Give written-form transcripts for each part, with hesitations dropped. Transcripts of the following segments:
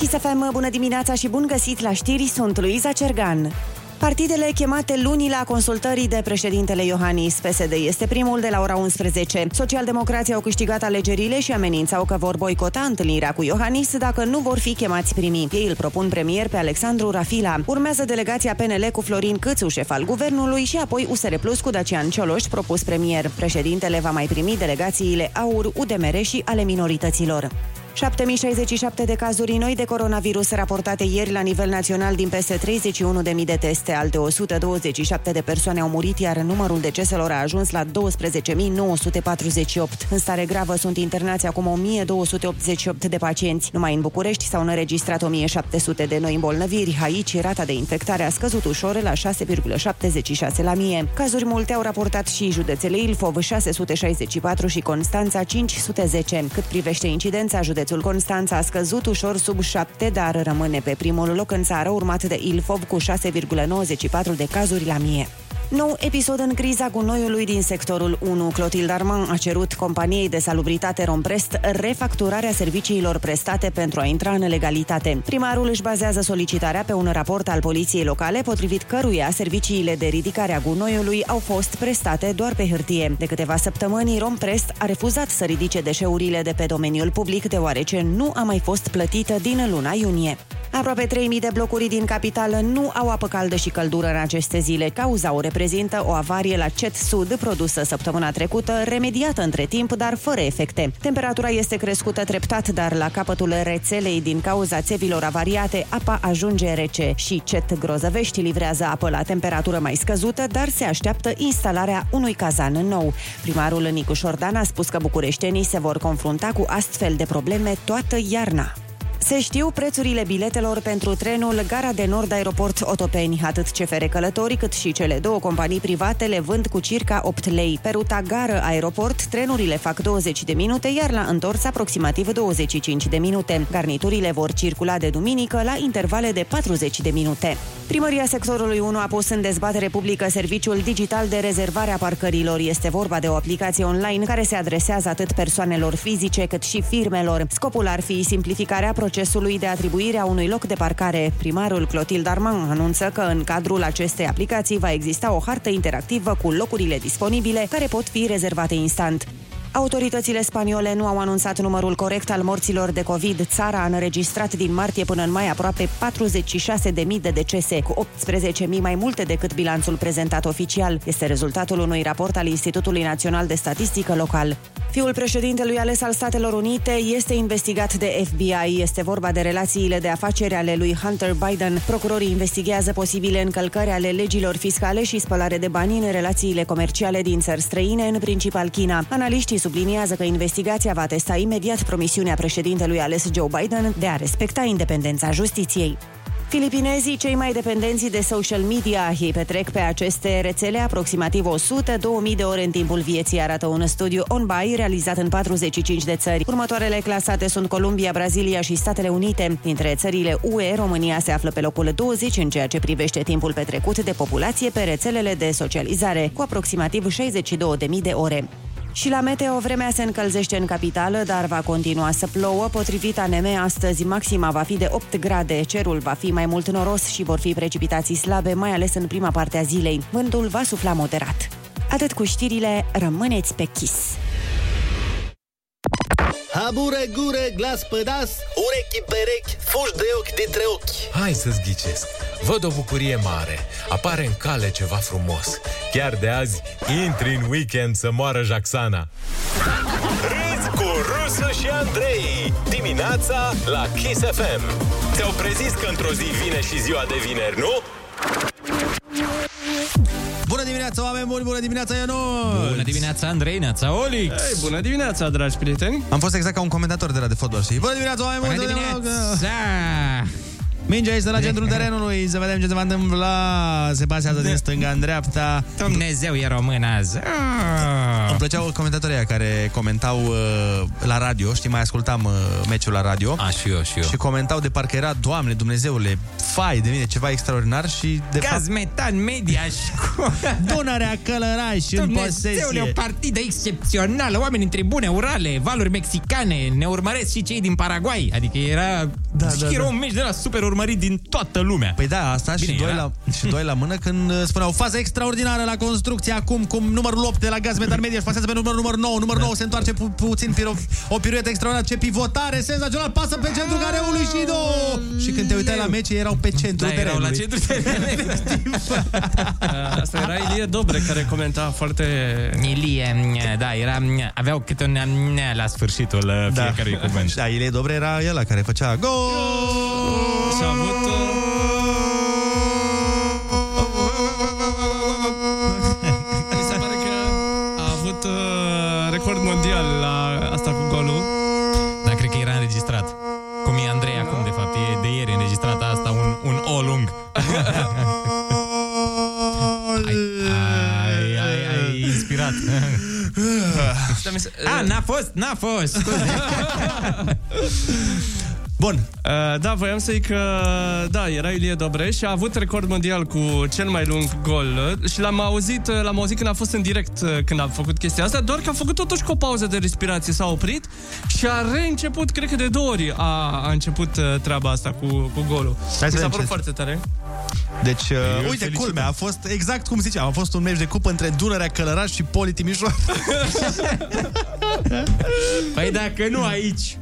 Kiss FM, bună dimineața și bun găsit la știri, sunt Luiza Cergan. Partidele chemate luni la consultării de președintele Iohannis. PSD este primul de la ora 11. Socialdemocrații au câștigat alegerile și amenințau că vor boicota întâlnirea cu Iohannis dacă nu vor fi chemați primii. Ei îl propun premier pe Alexandru Rafila. Urmează delegația PNL cu Florin Cîțu, șef al guvernului, și apoi USR Plus cu Dacian Cioloș, propus premier. Președintele va mai primi delegațiile AUR, UDMR și ale minorităților. 7.067 de cazuri noi de coronavirus raportate ieri la nivel național din peste 31.000 de teste. Alte 127 de persoane au murit, iar numărul deceselor a ajuns la 12.948. În stare gravă sunt internați acum 1.288 de pacienți. Numai în București s-au înregistrat 1.700 de noi îmbolnăviri. Aici rata de infectare a scăzut ușor la 6,76 la mie. Cazuri multe au raportat și județele Ilfov 664 și Constanța 510. Cât privește incidența, județul Constanța a scăzut ușor sub 7, dar rămâne pe primul loc în țară, urmat de Ilfov cu 6,94 de cazuri la mie. Nou episod în criza gunoiului din sectorul 1. Clotilde Armand a cerut companiei de salubritate Romprest refacturarea serviciilor prestate pentru a intra în legalitate. Primarul își bazează solicitarea pe un raport al poliției locale, potrivit căruia serviciile de ridicare a gunoiului au fost prestate doar pe hârtie. De câteva săptămâni, Romprest a refuzat să ridice deșeurile de pe domeniul public, deoarece nu a mai fost plătită din luna iunie. Aproape 3.000 de blocuri din capitală nu au apă caldă și căldură în aceste zile. Cauza o reprezintă o avarie la CET Sud, produsă săptămâna trecută, remediată între timp, dar fără efecte. Temperatura este crescută treptat, dar la capătul rețelei, din cauza țevilor avariate, apa ajunge rece. Și CET Grozăvești livrează apă la temperatură mai scăzută, dar se așteaptă instalarea unui cazan nou. Primarul Nicușor Dan a spus că bucureștenii se vor confrunta cu astfel de probleme toată iarna. Se știu prețurile biletelor pentru trenul Gara de Nord Aeroport Otopeni. Atât CFR Călători, cât și cele două companii private le vând cu circa 8 lei. Pe ruta Gară Aeroport, trenurile fac 20 de minute, iar la întors aproximativ 25 de minute. Garniturile vor circula de duminică la intervale de 40 de minute. Primăria sectorului 1 a pus în dezbatere publică serviciul digital de rezervare a parcărilor. Este vorba de o aplicație online care se adresează atât persoanelor fizice cât și firmelor. Scopul ar fi simplificarea procesului de atribuire a unui loc de parcare. Primarul Clotilde Armand anunță că în cadrul acestei aplicații va exista o hartă interactivă cu locurile disponibile care pot fi rezervate instant. Autoritățile spaniole nu au anunțat numărul corect al morților de COVID. Țara a înregistrat din martie până în mai aproape 46.000 de decese, cu 18.000 mai multe decât bilanțul prezentat oficial. Este rezultatul unui raport al Institutului Național de Statistică Local. Fiul președintelui ales al Statelor Unite este investigat de FBI. Este vorba de relațiile de afaceri ale lui Hunter Biden. Procurorii investigează posibile încălcări ale legilor fiscale și spălare de bani în relațiile comerciale din țări străine, în principal China. Analiștii subliniază că investigația va testa imediat promisiunea președintelui ales Joe Biden de a respecta independența justiției. Filipinezii, cei mai dependenți de social media, ei petrec pe aceste rețele aproximativ 102.000 de ore în timpul vieții, arată un studiu OnBuy realizat în 45 de țări. Următoarele clasate sunt Columbia, Brazilia și Statele Unite. Dintre țările UE, România se află pe locul 20 în ceea ce privește timpul petrecut de populație pe rețelele de socializare, cu aproximativ 62.000 de ore. Și la meteo, vremea se încălzește în capitală, dar va continua să plouă. Potrivit ANM, astăzi maxima va fi de 8 grade, cerul va fi mai mult noros și vor fi precipitații slabe, mai ales în prima parte a zilei. Vântul va sufla moderat. Atât cu știrile, rămâneți pe Kiss. Habure, gură, glas pe nas, urechi perechi, fugi de ochi dintre ochi. Hai să-ți ghicesc. Văd o bucurie mare. Apare în cale ceva frumos. Chiar de azi, intri în weekend să moară Jaxana. Râzi cu Rusu și Andrei. Dimineața la Kiss FM. Te-au prezis că într-o zi vine și ziua de vineri, nu? Bună dimineața, oameni buni! Bună dimineața, Ionuț! Bună dimineața, Andrei, neața, Olix! Ei, bună dimineața, dragi prieteni! Am fost exact ca un comentator de la de fotbal și... Bună dimineața, oameni buni! Bună dimineața! Mingea este la centrul terenului. Să vedem ce se va întâmpla. Se pasează din stânga în dreapta. Dumnezeu e român azi. Îmi plăceau comentatorii aia care comentau la radio. Știi, mai ascultam meciul la radio. A, și eu, și eu. Și comentau de parcă era, Doamne, Dumnezeule, fai de mine, ceva extraordinar. Și de Gaz, fapt... metan, media și Dunărea, Călăraș în posesie. Dumnezeule, o partidă excepțională. Oameni în tribune, Urale, valuri mexicane. Ne urmăresc și cei din Paraguay. Adică era... Da, și da, era un meci de la super urmărit din toată lumea. Păi da, asta. Bine, și doi la mână când spuneau fază extraordinară la construcție acum cu numărul 8 de la Gaz Metan Media și pasează pe numărul 9, numărul 9 se întoarce puțin o piruetă extraordinară, ce pivotare senzațional, pasă pe centru gareului și do. Și când te uitai la meci erau pe centru terenului. La centru terenului. Asta era Ilie Dobre care comenta foarte Ilie, da, era aveau câte un la sfârșitul fiecărui cuvânt. Da, Ilie Dobre era el care făcea gol. Și a avut mi se pare că a avut record mondial la asta cu golul. Dar cred că era înregistrat. Cum e Andrei acum, de fapt e de ieri înregistrat asta, un O lung. Ai inspirat. A, n-a fost. Bun. Da, voiam să zic că da, era Ilie Dobre și a avut record mondial cu cel mai lung gol și l-am auzit când a fost în direct când a făcut chestia asta, doar că a făcut totuși cu o pauză de respirație, s-a oprit și a reînceput, cred că de 2 ori a început treaba asta cu golul. Mi s-a părut foarte tare. Deci, uite, culmea, a fost exact cum ziceam, a fost un meci de cupă între Dunărea, Călăraș și Poli Timișoara. Păi dacă nu aici,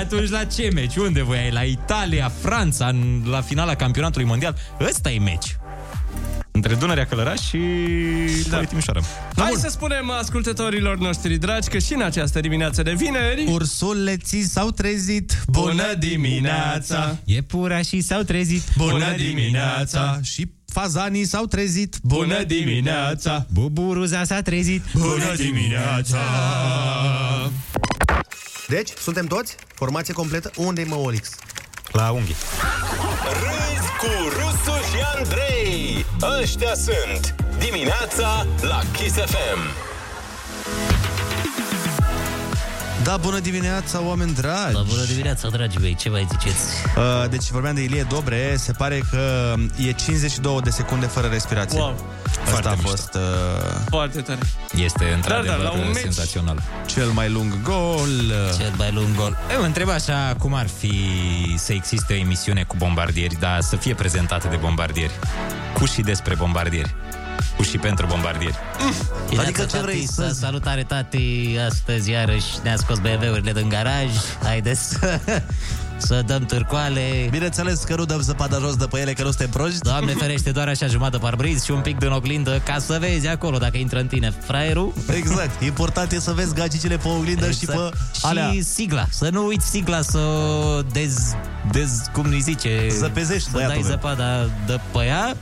atunci la ce meci? Unde voi? La Italia, Franța, la finala campionatului mondial? Ăsta e meci. Între Dunărea, Călăraș și Poli Timișoara. Hai să spunem ascultătorilor noștri dragi că și în această dimineață de vineri ursuleții s-au trezit. Bună dimineața! Iepurașii s-au trezit. Bună dimineața! Și fazanii s-au trezit. Bună dimineața! Buburuza s-a trezit. Bună dimineața! Deci, suntem toți? Formație completă? Unde-i mă Olix? La unghii. Râzi cu Rusu și Andrei. Ăștia sunt dimineața la Kiss FM. Da, bună dimineața, oameni dragi! Da, bună dimineața, dragi mei, ce mai ziceți? Deci vorbeam de Ilie Dobre, se pare că e 52 de secunde fără respirație. Wow. Asta a fost... Foarte tare. Este într-adevăr senzațional. Cel mai lung gol. Cel mai lung gol. Eu mă întreb așa, cum ar fi să existe o emisiune cu bombardieri, dar să fie prezentată de bombardieri. Cu și despre bombardieri. Cu și pentru bombardieri. Adică ce vrei să... Salutare, tati! Astăzi iarăși ne-a scos BMW-urile din garaj. Haideți să dăm târcoale. Bineînțeles că nu dăm zăpada jos de pe ele, că nu suntem proști. Doamne ferește, doar așa jumătate parbriz și un pic din oglindă, ca să vezi acolo dacă intră în tine fraierul. Exact, important e să vezi gagicile pe oglindă, exact. Și pe alea. Și sigla, să nu uiți sigla, să cum îi zice, zăpezești, să dai zăpada de pe ea.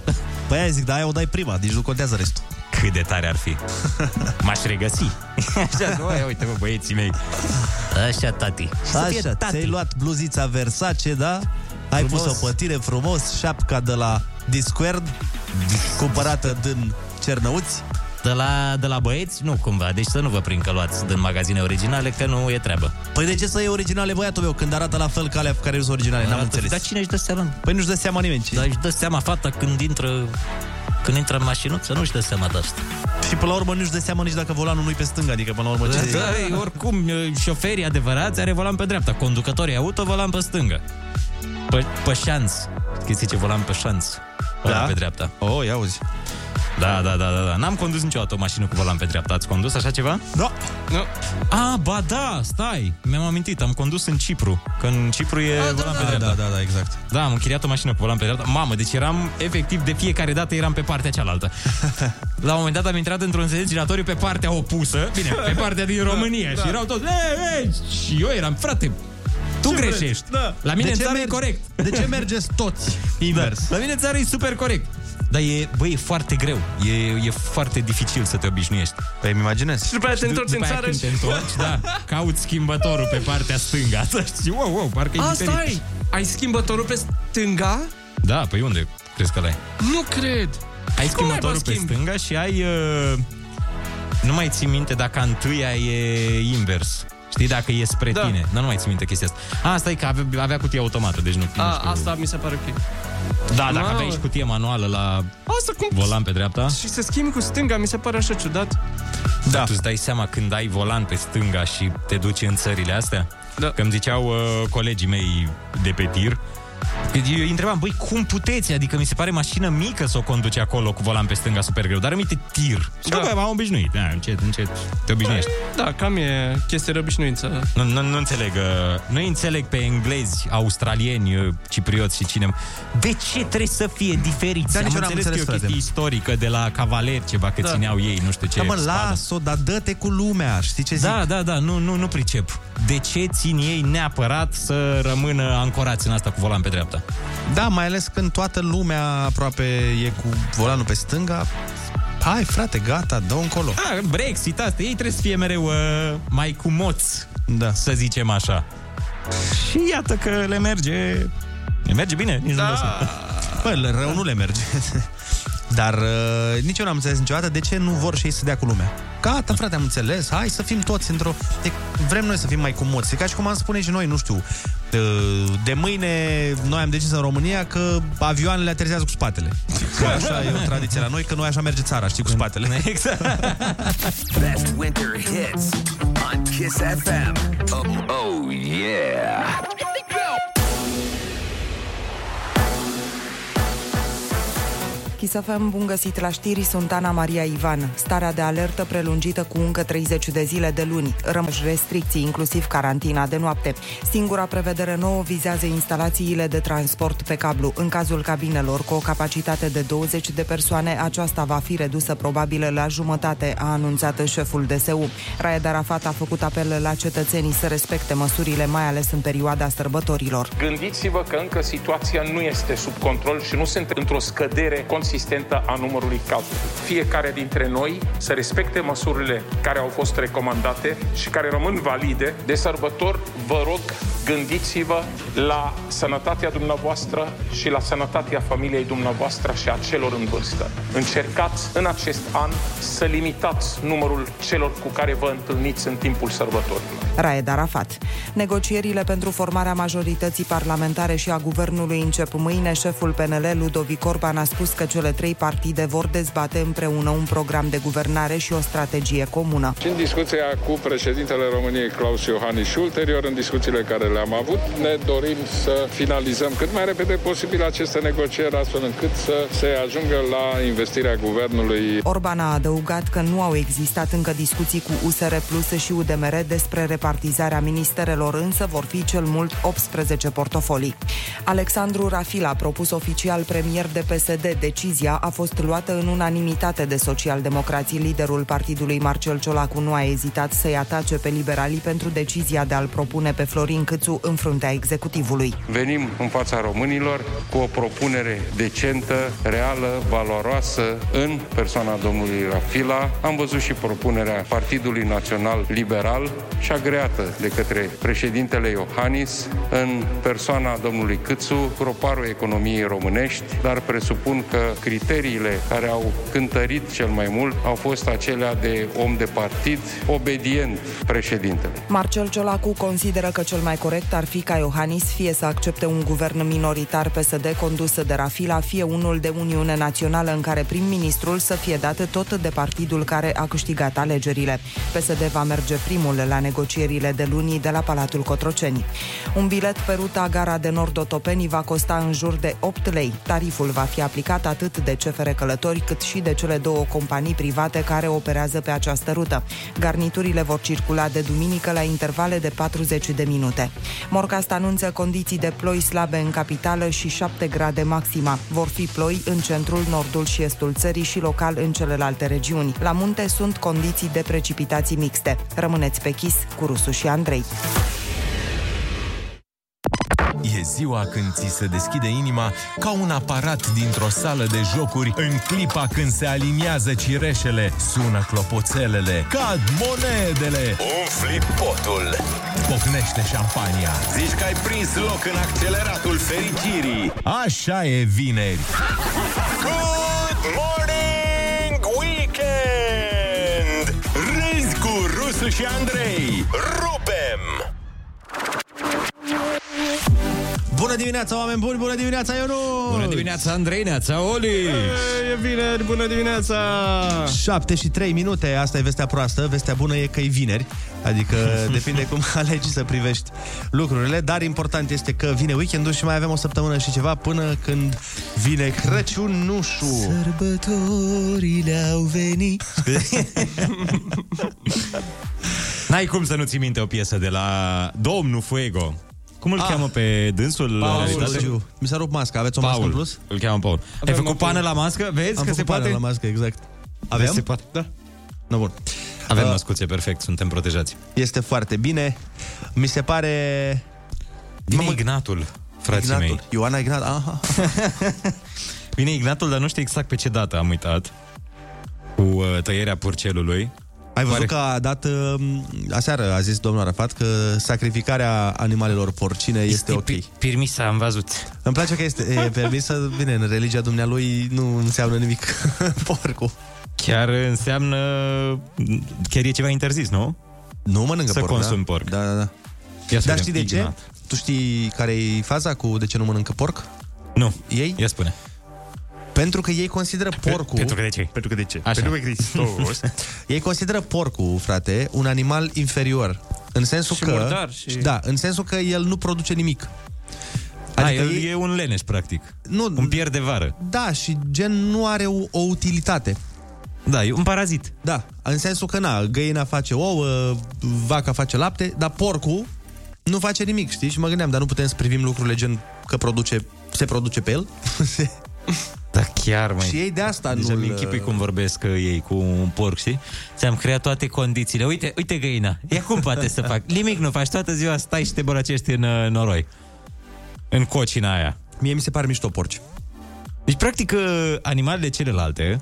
Păi aia zic, da, aia o dai prima, deci nu contează restul. Cât de tare ar fi. M-aș regăsi. Așa, uite, bă, băieții mei. Așa, tati. Așa, ți-ai luat bluzița Versace, da? Frumos. Ai pus-o pe tine frumos, șapca de la Discord, cumpărată din Cernăuți. De la băieți? Nu, cumva. Deci să nu vă prind că luați din magazine originale, că nu e treabă. Păi de ce să iei originale, băiatul meu, când arată la fel ca alea care sunt originale? N-am înțeles. Dar cine își dă seama? Păi nu-și dă seama nimeni. Dar își dă seama fata când intră în mașinuță, nu-și dă seama de asta. Și până la urmă nu-și dă seama nici dacă volanul nu-i pe stânga, adică până la urmă ce... Da, oricum, șoferii adevărați are volan pe dreapta, conducătorii auto volan pe stânga. Pe șanț. Că zice volan pe șanț. Da? Pe dreapta. Oh, ia auzi. Da. N-am condus niciodată o mașină cu volan pe dreapta. Ați condus așa ceva? Da. Ah, ba da, stai. Mi-am amintit, am condus în Cipru. Că în Cipru e volan pe dreapta. Da, exact. Da, am închiriat o mașină cu volan pe dreapta. Mamă, deci eram, efectiv, de fiecare dată eram pe partea cealaltă. La un moment dat am intrat într-un sens giratoriu pe partea opusă. Bine, pe partea din România. Da. Și erau toți... Și eu eram, frate... Tu ce greșești. Da. La mine în țară e corect. De ce mergeți toți invers? La mine în țară e super corect. Dar e, bă, e foarte greu. E foarte dificil să te obișnuiești. Păi îmi imaginez. Și după aia te întorci în țară și te întorci, da, cauți schimbătorul pe partea stângă. Și wow, parcă e diferit. Stai, ai schimbătorul pe stânga? Da, păi unde crezi că l-ai? Nu cred. Ai schimbătorul pe stânga și ai... Nu mai ții minte dacă a întâia e invers. Știi, dacă e spre tine. Dar nu mai țin minte chestia asta. Asta e că avea cutie automată, deci nu știu. Asta mi se pare ok. Da, dacă aveai și cutie manuală la asta, cum volan pe dreapta. Și se schimbi cu stânga, mi se pare așa ciudat. Da, tu îți dai seama când ai volan pe stânga și te duci în țările astea? Da. Că îmi ziceau colegii mei de pe tir. Eu îi întrebam, băi, cum puteți? Adică mi se pare mașină mică să o conduci acolo cu volan pe stânga, super greu. Dar aminte tir. Da. Bă, m-am obișnuit. Da, încet, te obișnuiești. Da, cam e chestia de obișnuință. Nu înțeleg. Nu-i înțeleg pe englezi, australieni, ciprioți și cine. De ce trebuie să fie diferiți? Da, am înțeles că e o chestie istorică de la cavaleri, ceva că țineau ei, nu știu ce. Da, mă, las-o, dar dă-te cu lumea, știi ce zic? Da, nu pricep. De ce țin ei neapărat să rămână ancorați în asta cu volan pe dreapta? Da, mai ales când toată lumea aproape e cu volanul pe stânga. Hai, frate, gata, dă-o încolo. Brexit, asta, ei trebuie să fie mereu mai cu moți, să zicem așa. Și iată că le merge. Le merge bine? Nici nu lăsă. Bă, rău nu le merge. Dar nici eu n-am înțeles niciodată de ce nu vor și ei să dea cu lumea. Gata, frate, am înțeles, hai să fim toți într-o... Vrem noi să fim mai cumoți. E ca și cum am spune și noi, nu știu, de mâine noi am decis în România că avioanele aterizează cu spatele. Că așa e o tradiție la noi, că noi așa merge țara, știi, cu spatele. Exact. Best winter hits on Kiss FM. Oh yeah! Kiss FM, bun găsit la știri, sunt Ana Maria Ivan. Starea de alertă prelungită cu încă 30 de zile de luni. Rămân restricții, inclusiv carantina de noapte. Singura prevedere nouă vizează instalațiile de transport pe cablu. În cazul cabinelor cu o capacitate de 20 de persoane, aceasta va fi redusă probabil la jumătate, a anunțat șeful DSU. Raed Arafat a făcut apel la cetățenii să respecte măsurile, mai ales în perioada sărbătorilor. Gândiți-vă că încă situația nu este sub control și nu sunt într-o scădere consistentă a numărului cazuri. Fiecare dintre noi să respecte măsurile care au fost recomandate și care rămân valide. De sărbători, vă rog, gândiți-vă la sănătatea dumneavoastră și la sănătatea familiei dumneavoastră și a celor în vârstă. Încercați în acest an să limitați numărul celor cu care vă întâlniți în timpul sărbătorilor. Raed Arafat. Negocierile pentru formarea majorității parlamentare și a guvernului încep mâine. Șeful PNL, Ludovic Orban, a spus că cele trei partide vor dezbate împreună un program de guvernare și o strategie comună. Și în discuția cu președintele României, Claus Iohannis, și ulterior în discuțiile care le-am avut, ne dorim să finalizăm cât mai repede posibil aceste negocieri, astfel încât să se ajungă la investirea guvernului. Orban a adăugat că nu au existat încă discuții cu USR Plus și UDMR despre repartizarea ministerelor, însă vor fi cel mult 18 portofolii. Alexandru Rafila a propus oficial premier de PSD. Decizia a fost luată în unanimitate de socialdemocrații. Liderul partidului, Marcel Ciolacu, nu a ezitat să-i atace pe liberalii pentru decizia de a-l propune pe Florin Cîțu în fruntea executivului. Venim în fața românilor cu o propunere decentă, reală, valoroasă, în persoana domnului Rafila. Am văzut și propunerea Partidului Național Liberal și agreată de către președintele Iohannis, în persoana domnului Cîțu, croparul economiei românești, dar presupun că criteriile care au cântărit cel mai mult au fost acelea de om de partid, obedient președintele. Marcel Ciolacu consideră că cel mai corect ar fi ca Iohannis fie să accepte un guvern minoritar PSD condus de Rafila, fie unul de Uniune Națională în care prim-ministrul să fie dat tot de partidul care a câștigat alegerile. PSD va merge primul la negocierile de luni de la Palatul Cotroceni. Un bilet pe ruta Gara de Nord Otopeni va costa în jur de 8 lei. Tariful va fi aplicat atât de CFR Călători, cât și de cele două companii private care operează pe această rută. Garniturile vor circula de duminică la intervale de 40 de minute. Morcast anunță condiții de ploi slabe în capitală și 7 grade maxima. Vor fi ploi în centrul, nordul și estul țării și local în celelalte regiuni. La munte sunt condiții de precipitații mixte. Rămâneți pe Kiss cu Rusu și Andrei. de ziua când ți se deschide inima ca un aparat dintr-o sală de jocuri. În clipa când se aliniază cireșele, sună clopoțelele, cad monedele, umfli potul, pocnește șampania, zici că ai prins loc în acceleratul fericirii. Așa e vineri. Good morning weekend! Râzi cu Rusu și Andrei. Rupem! Bună dimineața, oameni buni! Bună dimineața, Ionuț! Bună dimineața, Andrei, neața, Oli! E vineri, bună dimineața! 7:03, asta e vestea proastă. Vestea bună e că e vineri. Adică depinde cum alegi să privești lucrurile. Dar important este că vine weekendul și mai avem o săptămână și ceva până când vine Crăciunușul. Sărbătorile au venit. N-ai cum să nu ții minte o piesă de la Domnul Fuego. Cum îl cheamă pe dânsul? Paul. Mi s-a rupt masca. Aveți o mască în plus? Îl cheamă Paul. Ai făcut pană la mască? Vezi? Am că se poate? La mască, exact. Aveam? Se poate. Da. No, bun. Avem mascuțe, perfect. Suntem protejați. Este foarte bine. Mi se pare... Bine Ignatul, frații mei. Ioana Ignat. Aha. Bine Ignatul, dar nu știu exact pe ce dată, am uitat. Cu tăierea purcelului. Ai văzut că a dat, aseară a zis domnul Arafat că sacrificarea animalelor porcine este ok. Permisă, am văzut. Îmi place că este permisă, bine, în religia dumnealui nu înseamnă nimic porcul. Chiar înseamnă, chiar e ceva interzis, nu? Nu mănâncă porc. Să consumi porc. Da, da, da. Dar știi de ce? Tu știi care e faza cu de ce nu mănâncă porc? Nu, ei? Ia spune. Pentru că ei consideră porcul... Pentru că de ce? Pentru că de ce? Așa. Pentru că Hristos. Ei consideră porcul, frate, un animal inferior. În sensul și că... Și... Da, în sensul că el nu produce nimic. Adică el e un leneș, practic. Nu, un pierd de vară. Da, și gen nu are o utilitate. Da, e un parazit. Da, în sensul că, na, găina face ouă, vaca face lapte, dar porcul nu face nimic, știi? Și mă gândeam, dar nu putem să privim lucrurile gen că produce, se produce pe el? Da, chiar, măi. Și ei de asta deci nu... Deci închipui cum vorbesc ei cu un porc, știi? Ți-am creat toate condițiile. Uite găina. Ia cum poate să fac? Nimic nu faci. Toată ziua stai și te bărăcești în noroi. În cocina aia. Mie mi se pare mișto porci. Deci, practic, animalele celelalte,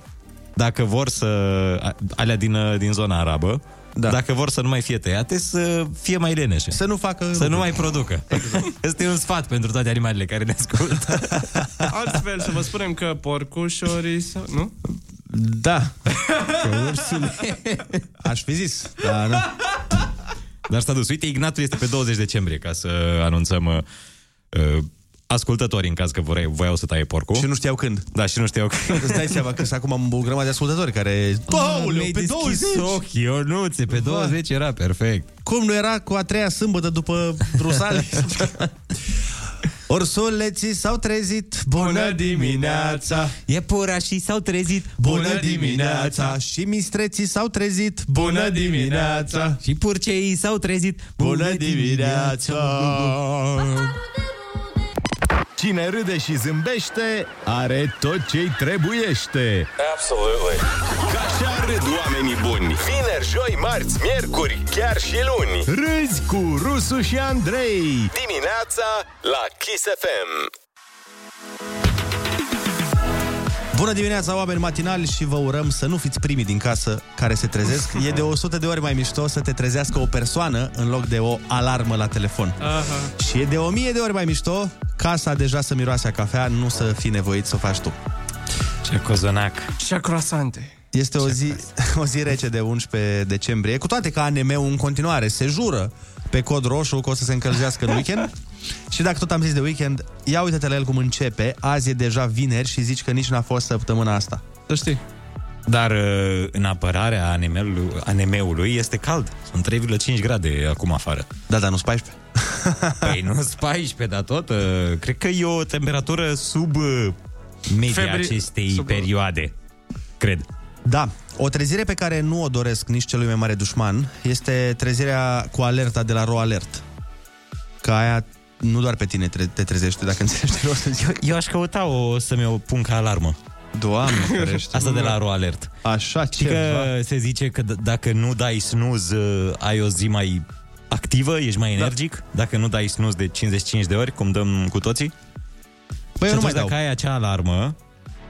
dacă vor să... Alea din zona arabă, da. Dacă vor să nu mai fie tăiate, să fie mai leneșe. Să nu facă... Să nu mai producă. Exact. Este un sfat pentru toate animalele care ne ascultă. Altfel, să vă spunem că porcușorii... Nu? Da. Aș fi zis. Dar, nu. Dar s-a dus. Uite, Ignatul este pe 20 decembrie, ca să anunțăm ascultătorii, în caz că voiau să taie porcul. Și nu știau când. Da, și nu știau când. Îți dai seama că acum am o grămadă de ascultători care... Pauleu, pe 20! Ochii, Ionuțe, pe 20 era perfect. Cum nu era cu a treia sâmbătă după Rusali? Ursuleții s-au trezit, bună dimineața! Iepurașii s-au trezit, bună dimineața! Și mistreții s-au trezit, bună dimineața! Și purceii s-au trezit, bună dimineața! Cine râde și zâmbește, are tot ce-i trebuiește. Absolutely. Ca așa râd oamenii buni. Vineri, joi, marți, miercuri, chiar și luni. Râzi cu Rusu și Andrei. Dimineața la Kiss FM. Bună dimineața, oameni matinali, și vă urăm să nu fiți primii din casă care se trezesc. E de 100 de ori mai mișto să te trezească o persoană în loc de o alarmă la telefon. Aha. Și e de 1000 de ori mai mișto casa deja să miroase a cafea, nu să fii nevoit să o faci tu. Ce cozonac. Ce croasante. Este o zi rece de 11 decembrie, cu toate că ANM-ul în continuare se jură pe cod roșu că o să se încălzească în weekend. Și dacă tot am zis de weekend, ia uite-te la el cum începe. Azi e deja vineri și zici că nici n-a fost săptămâna asta. Să știi. Dar în apărarea ANM-ului este cald. Sunt 3,5 grade acum afară. Da, dar nu-s 14. Păi nu-s 14, dar tot cred că e o temperatură sub media acestei perioade. Cred. Da. O trezire pe care nu o doresc nici celui mai mare dușman este trezirea cu alerta de la RoAlert. Că aia nu doar pe tine te trezește, dacă înțelegi rostul. Eu aș căuta să-mi o pun ca alarmă. Doamne, ferește. Asta de la RoAlert. Așa ceva. Se zice că dacă nu dai snooze, ai o zi mai activă, ești mai energic, dacă nu dai snus de 55 de ori, cum dăm cu toții. Băi, eu nu mai dau. Dacă ai acea alarmă,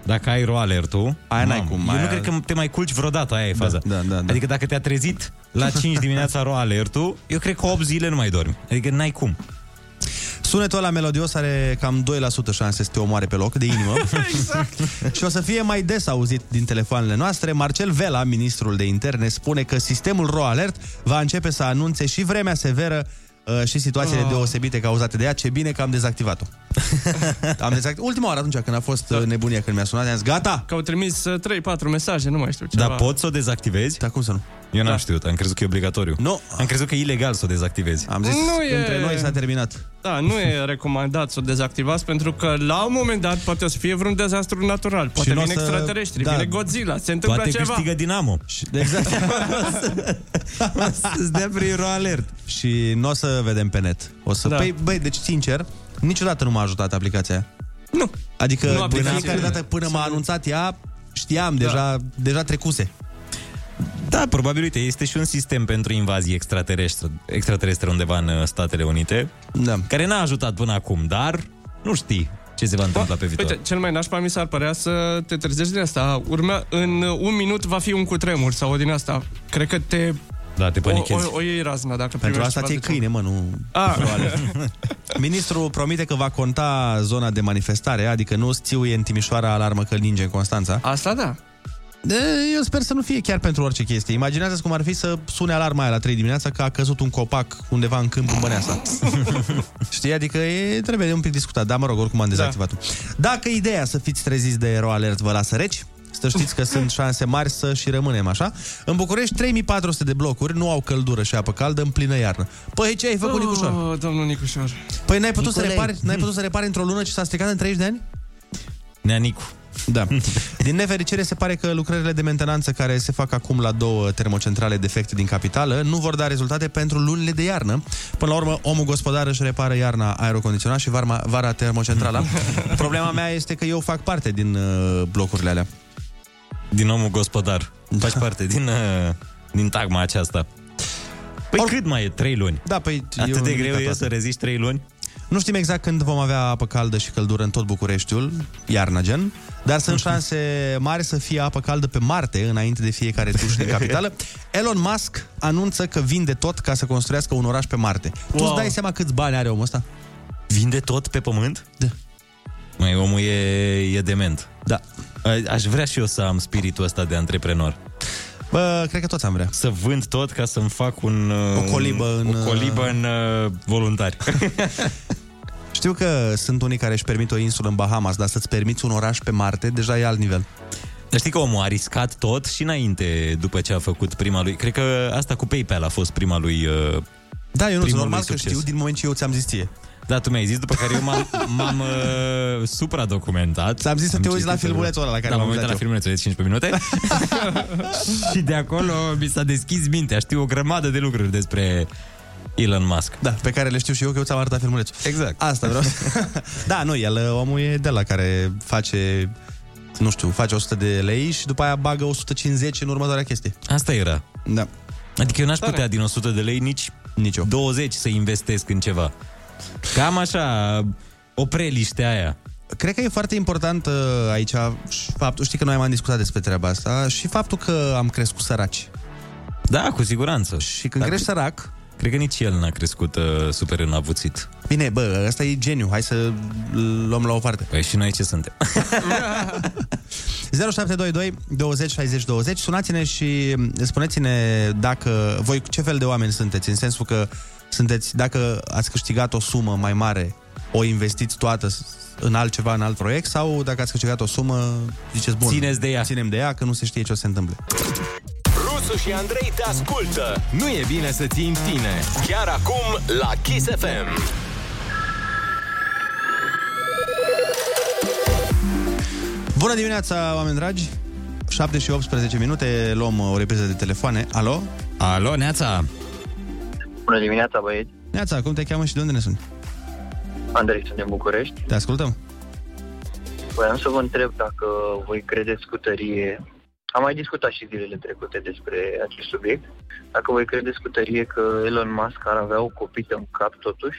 dacă ai roalertul, aia n-ai cum. Eu nu cred că te mai culci vreodată, aia e faza. Da. Adică dacă te-a trezit la 5 dimineața roalertul, eu cred că 8 zile nu mai dormi. Adică n-ai cum. Sunetul ăla melodios are cam 2% șanse să te omoare pe loc, de inimă. Exact. Și o să fie mai des auzit din telefoanele noastre. Marcel Vela, ministrul de interne, spune că sistemul RoAlert va începe să anunțe și vremea severă și situațiile deosebite cauzate de ea. Ce bine că am dezactivat-o. Ultima oară atunci când a fost nebunia, când mi-a sunat, am zis gata! Că au trimis 3-4 mesaje, nu mai știu ceva. Dar poți să o dezactivezi? Da, cum să nu? Eu n-am știut, am crezut că e obligatoriu. Nu. Am crezut că e ilegal să o dezactivezi. Am zis, între noi s-a terminat. Da, nu e recomandat să o dezactivați, pentru că la un moment dat poate o să fie vreun dezastru natural. Poate vine extraterestri, vine Godzilla, se întâmplă poate ceva. Poate câștigă Dinamo. Exact. Să-ți dea prin RoAlert. Și nu o să vedem pe net. O să... Băi, deci sincer, niciodată nu m-a ajutat aplicația. Nu. Adică de fiecare dată până m-a anunțat ea, știam, deja trecuse. Da, probabil, uite, este și un sistem pentru invazie extraterestră undeva în Statele Unite, care n-a ajutat până acum, dar nu știi ce se va întâmpla pe viitor. Uite, cel mai nașpa mi s-ar părea să te trezești din asta. În un minut va fi un cutremur sau din asta. Cred că te panichezi. O iei razna dacă pentru asta ți-e câine, mă, nu... Ministrul promite că va conta zona de manifestare, adică nu stiuie în Timișoara alarmă că linge în Constanța. Asta da. Eu sper să nu fie chiar pentru orice chestie. Imaginează-ți cum ar fi să sune alarma aia la 3 dimineața că a căzut un copac undeva în câmp în Băneasa. Știi? Adică trebuie de un pic discutat. Dar mă rog, oricum am dezactivat-o. Dacă ideea să fiți treziți de RoAlert vă lasă reci, să știți că sunt șanse mari să și rămânem așa. În București, 3400 de blocuri nu au căldură și apă caldă în plină iarnă. Păi ce ai făcut, Nicușor? Domnul Nicușor, păi n-ai putut să repari într-o lună ce s-a stricat în 30 de ani? Nea Nicu. Da. Din nefericire se pare că lucrările de mentenanță care se fac acum la 2 termocentrale defecte din capitală nu vor da rezultate pentru lunile de iarnă. Până la urmă, omul gospodar își repară iarna aerocondiționat și vara termocentrala. Problema mea este că eu fac parte din blocurile alea. Din omul gospodar. Faci parte din tagma aceasta. Păi cât mai e? 3 luni? Da, păi atât de greu e să reziști 3 luni? Nu știm exact când vom avea apă caldă și căldură în tot Bucureștiul, iarna gen, dar sunt șanse mari să fie apă caldă pe Marte înainte de fiecare duș din capitală. Elon Musk anunță că vinde tot ca să construiască un oraș pe Marte. Tu îți dai seama câți bani are omul ăsta? Vinde tot pe pământ? Da. Mai omul e dement. Da. Aș vrea și eu să am spiritul ăsta de antreprenor. Bă, cred că toți am vrea. Să vând tot ca să-mi fac o colibă în voluntari. Știu că sunt unii care își permit o insulă în Bahamas, dar să-ți permiți un oraș pe Marte, deja e alt nivel. Dar știi că omul a riscat tot și înainte, după ce a făcut prima lui... Cred că asta cu PayPal a fost prima lui Da, eu nu sunt normal că știu din moment ce eu ți-am zis ție. Da, tu mi-ai zis, după care eu m-am supra-documentat. Ți-am zis să te uiți la filmulețul ăla la care m-am uitat la filmulețul de 15 minute. Și de acolo mi s-a deschis mintea. Știu o grămadă de lucruri despre Elon Musk. Da, pe care le știu și eu, că eu ți-am arătat filmulețul. Exact. Asta vreau. Da, nu, omul e de la care face, nu știu, face 100 de lei și după aia bagă 150 în următoarea chestie. Asta era. Da. Adică eu n-aș putea din 100 de lei nici 20 să investesc în ceva. Cam așa, o preliște aia. Cred că e foarte important aici faptul, știi că noi am discutat despre treaba asta, și faptul că am crescut săraci. Da, cu siguranță. Și când crești sărac, cred că nici el n-a crescut super înavuțit. Bine, bă, ăsta e geniu, hai să luăm la o parte. Păi și noi ce suntem? 0722 20 60 20. Sunați-ne și spuneți-ne dacă voi ce fel de oameni sunteți, în sensul că sunteți, dacă ați câștigat o sumă mai mare, o investiți toată în altceva, în alt proiect, sau dacă ați câștigat o sumă, ziceți bun, țineți de ea. Ținem de ea, că nu se știe ce o să se întâmple. Rusu și Andrei te ascultă. Nu e bine să ții în tine. Chiar acum la Kiss FM. Bună dimineața, oameni dragi. 7 și 18 minute, luăm o repriză de telefoane. Alo? Alo, neața. Bună dimineața, băieți. Neața, cum te cheamă și de unde ne suni? Andrei, sunt din București. Te ascultăm. Voiam să vă întreb dacă voi credeți cu tărie Am mai discutat și zilele trecute despre acest subiect. Dacă voi credeți cu tărie că Elon Musk ar avea o copită în cap totuși?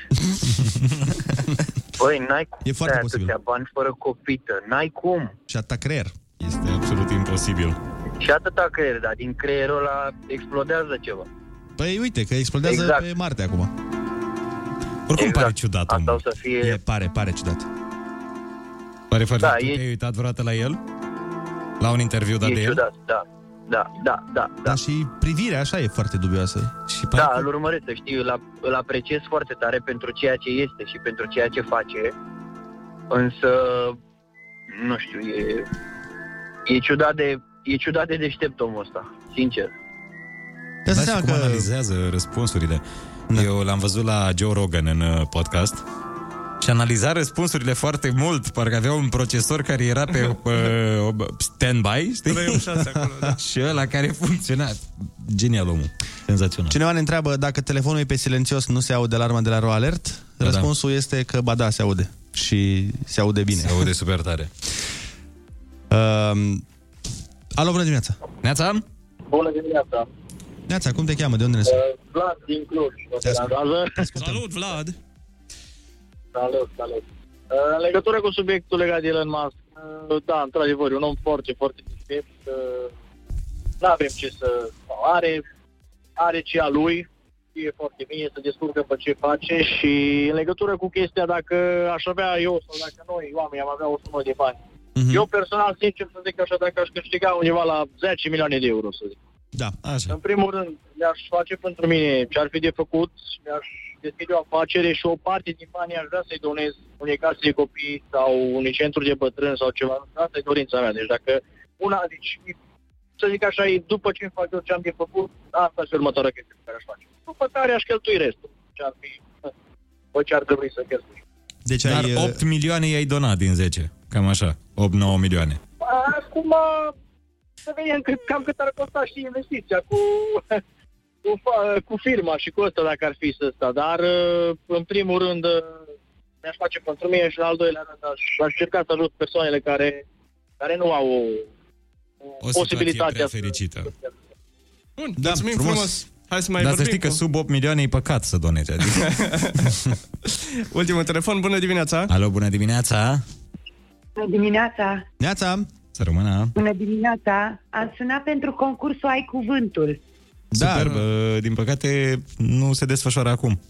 Băi, n-ai cum e foarte posibil. Atâția bani fără copită, n-ai cum. Și atâta creier, este absolut imposibil. Și atâta creier, dar din creierul ăla explodează ceva. Păi uite, că explodează exact. Pe Marte acum. Oricum exact. Pare ciudat. Asta o să fie... Pare ciudat. Pare foarte ciudat. Da, e... Te-ai uitat vreodată la el? La un interviu dat de el? Da. Dar și privirea așa e foarte dubioasă. Și da, că... îl urmăresc, știi, îl apreciez foarte tare pentru ceea ce este și pentru ceea ce face. Însă, nu știu, e ciudat de deștept omul ăsta, sincer. Da, și cum analizează răspunsurile. Da. Eu l-am văzut la Joe Rogan în podcast și analiza răspunsurile foarte mult. Parcă avea un procesor care era pe stand-by, știi? Acolo, da. Și ăla care funcționa. Genial omul. Senzațional. Cineva ne întreabă dacă telefonul e pe silențios, nu se aude alarma de la RoAlert? Răspunsul este că, ba da, se aude. Și se aude bine. Se aude super tare. Alo, bună dimineața! Neața? Bună dimineața! Neața, cum te cheamă? De unde ne suni? Vlad din Cluj. Salut, Vlad! Salut. În legătură cu subiectul legat de Elon Musk, da, într-adevăr, un om foarte, foarte discret. N-avem ce să... Are ce a lui, e foarte bine, se descurcă pe ce face și în legătură cu chestia dacă aș avea eu sau dacă noi, oamenii, am avea o sumă de bani. Mm-hmm. Eu personal, sincer, să zic așa, dacă aș câștiga undeva la 10 milioane de euro, să zic. Da, așa. În primul rând, mi-aș face pentru mine ce ar fi de făcut, mi-aș deschide o afacere și o parte din banii aș vrea să-i donez unei case de copii sau unui centru de bătrâni sau ceva. Asta e dorința mea. Deci dacă una, deci, să zic așa, după ce îmi fac eu ce am de făcut, asta e următoarea chestie pe care aș face. După care aș cheltui restul. Ce ar trebui să cheltui. Deci dar ai, 8 milioane i-ai donat din 10. Cam așa. 8-9 milioane. Acum... să vedem cam cât ar costa și investiția cu firma și cu ăsta, dacă ar fi ăsta. Dar, în primul rând, mi-aș face pentru mine și, în al doilea rând, aș încerca să ajut persoanele care nu au o posibilitate prea fericită. Bun, da, mulțumim frumos! Hai să mai vorbim. Dar să știi că sub 8 milioane e păcat să donezi. Adică. Ultimul telefon, bună dimineața! Alo, bună dimineața! Bună dimineața! Neața! Să rămână. Bună dimineața! Am sunat pentru concursul Ai Cuvântul. Superb, din păcate nu se desfășoară acum.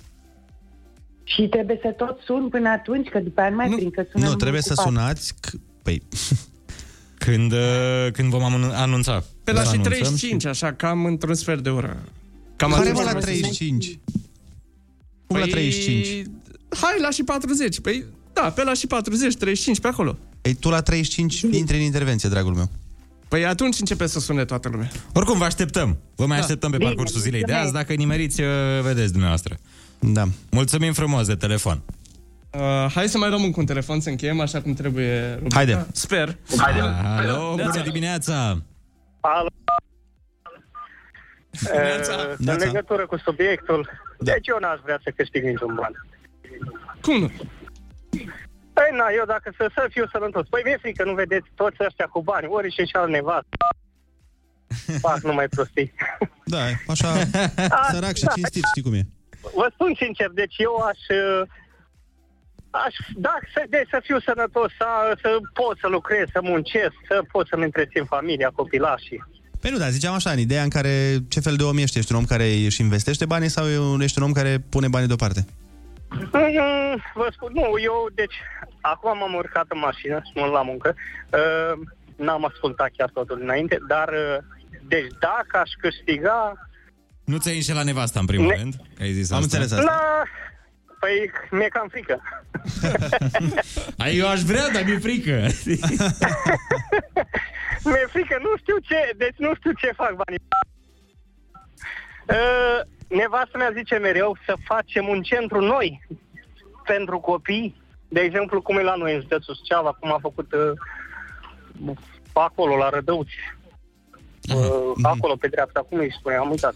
Și trebuie să tot sun până atunci, că după aia mai prind că sunăm. Nu, trebuie să sunați, păi... când vom anunța. Pe la și 35, așa, cam într-un sfert de oră. Care va la 35? Cum la 35? Hai la și 40, păi... Da, pe la și 40, 35, pe acolo. Ei, tu la 35 intri în intervenție, dragul meu. Păi atunci începe să sune toată lumea. Oricum, vă așteptăm. Vă mai așteptăm pe parcursul zilei de azi. Dacă nimeriți, vedeți dumneavoastră. Da. Mulțumim frumos de telefon. Hai să mai luăm un telefon, să încheiem așa cum trebuie. Haide. Sper. Alo, bună dimineața. Alo. În legătură cu subiectul, deci eu n-aș vrea să câștig niciun ban. Cum nu? Păi na, eu dacă să fiu sănătos. Păi mi-e frică, nu vedeți toți ăștia cu bani, ori și al nevastă. Fac numai prostii. Da, așa, sărac și cinstit, știi cum e. Vă spun sincer, deci eu să fiu sănătos, să pot să lucrez, să muncesc, să pot să-mi întrețin familia, copilașii. Păi nu, dar ziceam așa, în ideea în care ce fel de om ești? Ești un om care își investește banii sau ești un om care pune banii deoparte? Vă spun, deci, acum m-am urcat în mașină, sunt la muncă, n-am ascultat chiar totul înainte, dar, deci, dacă aș câștiga... Nu ți-ai înșelat nevasta, în primul rând, că ai zis asta. Am înțeles asta. Păi, mi-e cam frică. Eu aș vrea, dar mi-e frică. Mi-e frică, nu știu ce fac banii. Nevastă mea zice mereu să facem un centru noi pentru copii, de exemplu cum e la noi în județul Suceava, cum a făcut acolo la Rădăuți, acolo pe dreapta, cum îi spune, am uitat.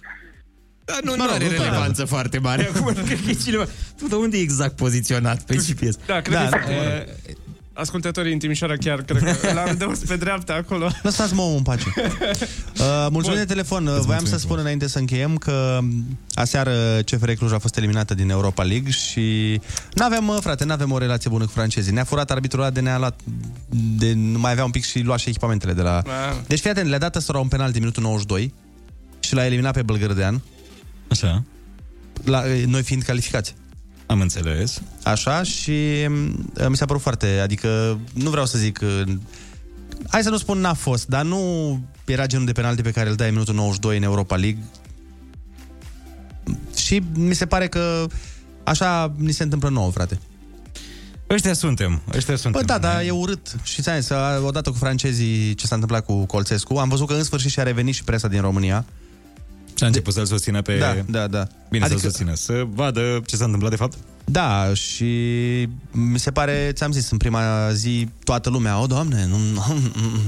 Dar nu are relevanță foarte mare acum, că cineva... Tu de unde e exact poziționat pe GPS? Da, cred că ascultătorii în Timișoara chiar cred că l-am dus pe dreapta acolo. Lăsați-mă omul în pace. Mulțumim de telefon. Voiam să spun înainte să încheiem că aseară CFR Cluj a fost eliminată din Europa League și n-avem o relație bună cu francezii. Ne-a furat arbitrul ăla de ne-a luat de nu mai avea un pic și lua și echipamentele de la. Deci fii atent, le-a dat Sora un penalti minutul 92 și l-a eliminat pe Bălgărdean. Așa. Noi fiind calificați. Am înțeles. Așa, și mi s-a părut foarte, adică nu vreau să zic, hai să nu spun n-a fost, dar nu era genul de penalti pe care îl dai în minutul 92 în Europa League. Și mi se pare că așa ni se întâmplă nouă, frate. Ăștia suntem. Bă, da, dar e urât. Și ți-am zis, odată cu francezii, ce s-a întâmplat cu Colțescu, am văzut că în sfârșit și-a revenit și presa din România. Și a început să-l susțină pe... Da. Bine, adică... să-l susțină, să vadă ce s-a întâmplat de fapt. Da, și mi se pare, ți-am zis, în prima zi toată lumea, o, Doamne,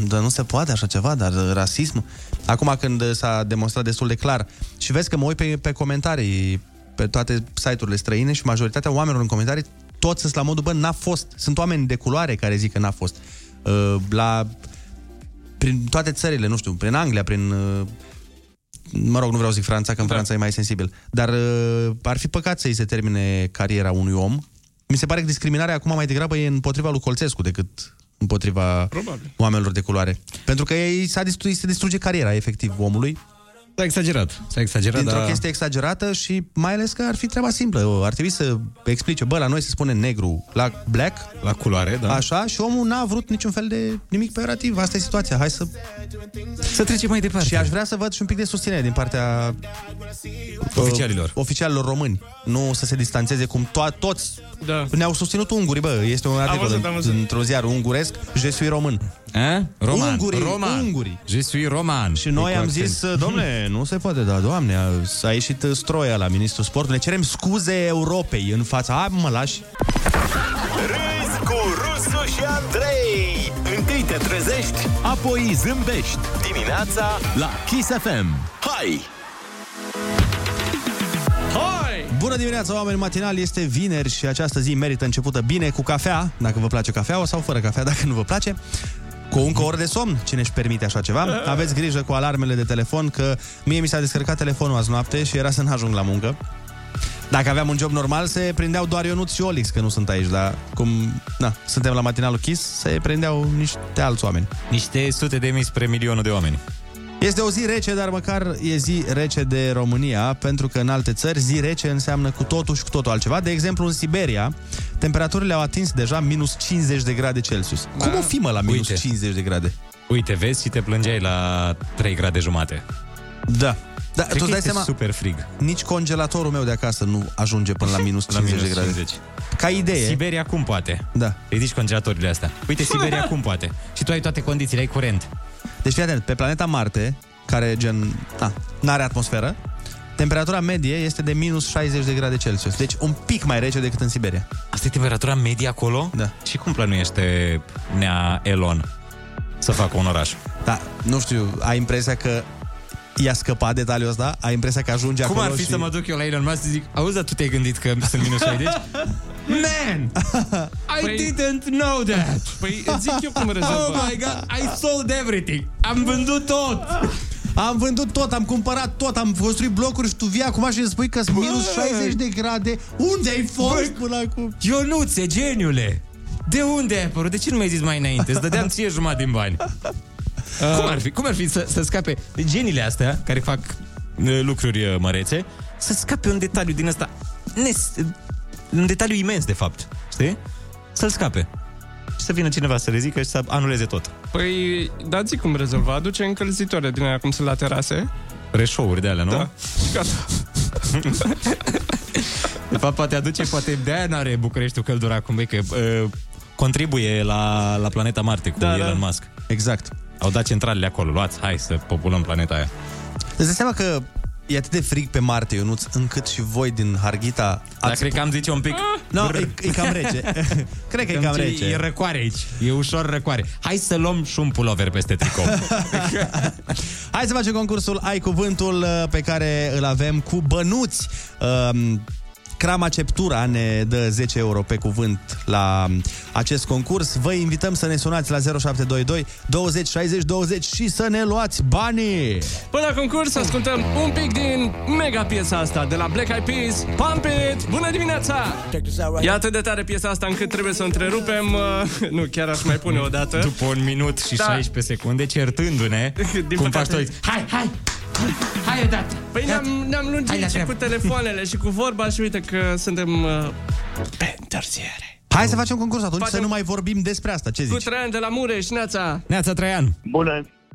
nu se poate așa ceva, dar rasism. Acum când s-a demonstrat destul de clar și vezi că mă uit pe comentarii, pe toate site-urile străine și majoritatea oamenilor în comentarii, toți sunt la modul, bă, n-a fost. Sunt oameni de culoare care zic că n-a fost. Prin toate țările, nu știu, prin Anglia, prin... mă rog, nu vreau să zic Franța, că în Franța e mai sensibil. Dar ar fi păcat să-i se termine cariera unui om. Mi se pare că discriminarea acum mai degrabă e împotriva lui Colțescu decât împotriva oamenilor de culoare. Pentru că ei se distruge cariera, efectiv, omului. S-a exagerat. Dintr-o chestie exagerată și mai ales că ar fi treaba simplă. Ar trebui să explice, bă, la noi se spune negru, la black, la culoare, da. Așa, și omul n-a vrut niciun fel de nimic peorativ. Asta e situația. Hai să trecem mai departe. Și aș vrea să văd și un pic de susținere din partea oficialilor români. Nu să se distanțeze cum toți. Da. Ne-au susținut ungurii, bă. Este un articol într-un ziar unguresc, je suis român. Roman. Ungurii. Je suis roman. Și noi am zis, domne, nu se poate, da, Doamne, a ieșit Stroia la ministrul sportului. Ne cerem scuze Europei în fața... Hai, mă lași! Râzi cu Rusu și Andrei! Întâi te trezești, apoi zâmbești. Dimineața la Kiss FM. Hai! Bună dimineața, oameni matinali, este vineri și această zi merită începută bine cu cafea, dacă vă place cafeaua, sau fără cafea, dacă nu vă place. Cu încă o oră de somn, cine își permite așa ceva. Aveți grijă cu alarmele de telefon, că mie mi s-a descărcat telefonul azi noapte și era să n-ajung la muncă. Dacă aveam un job normal, se prindeau doar Ionut și Olix, că nu sunt aici, dar cum suntem la matinalul Kiss, se prindeau niște alți oameni. Niște sute de mii spre milionul de oameni. Este o zi rece, dar măcar e zi rece de România, pentru că în alte țări zi rece înseamnă cu totul și cu totul altceva. De exemplu, în Siberia, temperaturile au atins deja minus 50 de grade Celsius. Cum o fi, mă, la minus 50 de grade? Uite, vezi, și te plângeai la 3 grade jumate. Da. Da, tu îți dai seama, super frig. Nici congelatorul meu de acasă nu ajunge până la minus 50 de grade. Ca idee. Siberia cum poate? Da. Îi zici congelatorile astea. Uite, Siberia cum poate? Și tu ai toate condițiile, ai curent. Deci, fii atent, pe planeta Marte, care n-are atmosferă, temperatura medie este de minus 60 de grade Celsius. Deci un pic mai rece decât în Siberia. Asta e temperatura medie acolo? Da. Și cum plănuiește nea Elon să facă un oraș? Da, nu știu, ai impresia că i-a scăpat detaliul ăsta? Ai impresia că ajunge acolo? Cum ar fi să mă duc eu la Elon Musk și zic, auzi, dar tu te-ai gândit că sunt minus 60? Man! I didn't know that! Păi zic eu cum rezolvă. Oh my god, I sold everything! Am vândut tot, am cumpărat tot, am construit blocuri și tu vii acum și îmi spui că sunt minus 60 de grade. Unde ai fost până acum? Ionuțe, geniule! De unde ai apărut? De ce nu mi-ai zis mai înainte? Îți dădeam ție jumătate din bani. Cum ar fi să scape geniile astea care fac lucruri mărețe, să scape un detaliu din ăsta un detaliu imens, de fapt, știi? Să-l scape. Și să vină cineva să le zică și să anuleze tot. Păi, dați cum rezolva. Aduce încălzitoare din aia, cum sunt la terase. Reșouri de alea, nu? Da. Gata. De fapt, poate de-aia n-are Bucureștiul căldură acum, băi, că contribuie la planeta Marte cu Elon Musk. Exact. Au dat centralele acolo. Luați, hai să populăm planeta aia. Îți dai seama că e atât de frig pe Marte, Ionuț, încât și voi din Harghita... Dar cred că am zis un pic... Nu, e cam rece. Cred că e cam rece. E răcoare aici. E ușor răcoare. Hai să luăm și un pulover peste tricou. Hai să facem concursul Ai Cuvântul, pe care îl avem cu bănuți. Crama Ceptura ne dă 10 euro pe cuvânt la acest concurs. Vă invităm să ne sunați la 0722 20 60 20 și să ne luați banii! Până la concurs, ascultăm un pic din mega piesa asta de la Black Eyed Peas, Pump It! Bună dimineața! E atât de tare piesa asta încât trebuie să o întrerupem. Nu, chiar aș mai pune o dată. După un minut și 16 secunde, certându-ne. Cum faci toți? Hai! Hai odată! Păi ne-am lungit și cu telefoanele și cu vorba și uite că suntem pe întârziere. Hai să facem concurs atunci, să nu mai vorbim despre asta. Ce zici? Cu Traian de la Mureș, neața! Neața, Traian!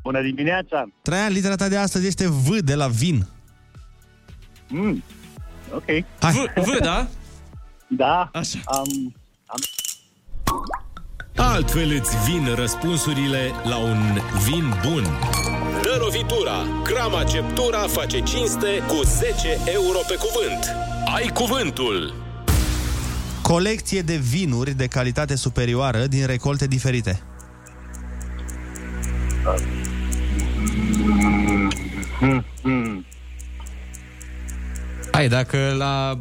Bună dimineața! Traian, litera ta de astăzi este V de la vin. Ok. V, da? Da. Așa. Altfel îți vin răspunsurile la un vin bun. Dă lovitura! Crama Ceptura face cinste cu 10 euro pe cuvânt. Ai cuvântul! Colecție de vinuri de calitate superioară din recolte diferite. Hai, dacă la...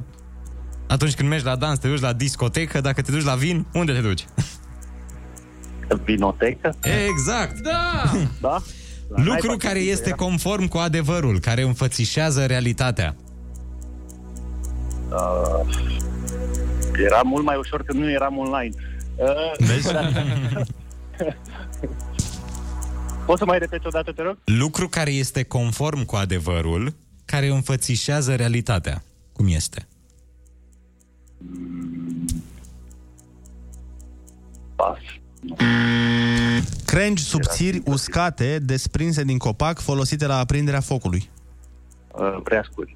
Atunci când mergi la dans, te duci la discotecă, dacă te duci la vin, unde te duci? Vinotecă? Exact! Da! Lucru care este conform cu adevărul, care înfățișează realitatea. Era mult mai ușor când nu eram online. Poți să mai repeți o dată, te rog? Lucru care este conform cu adevărul, care înfățișează realitatea. Cum este? Pas. Crengi subțiri uscate, desprinse din copac, folosite la aprinderea focului. Preascuri.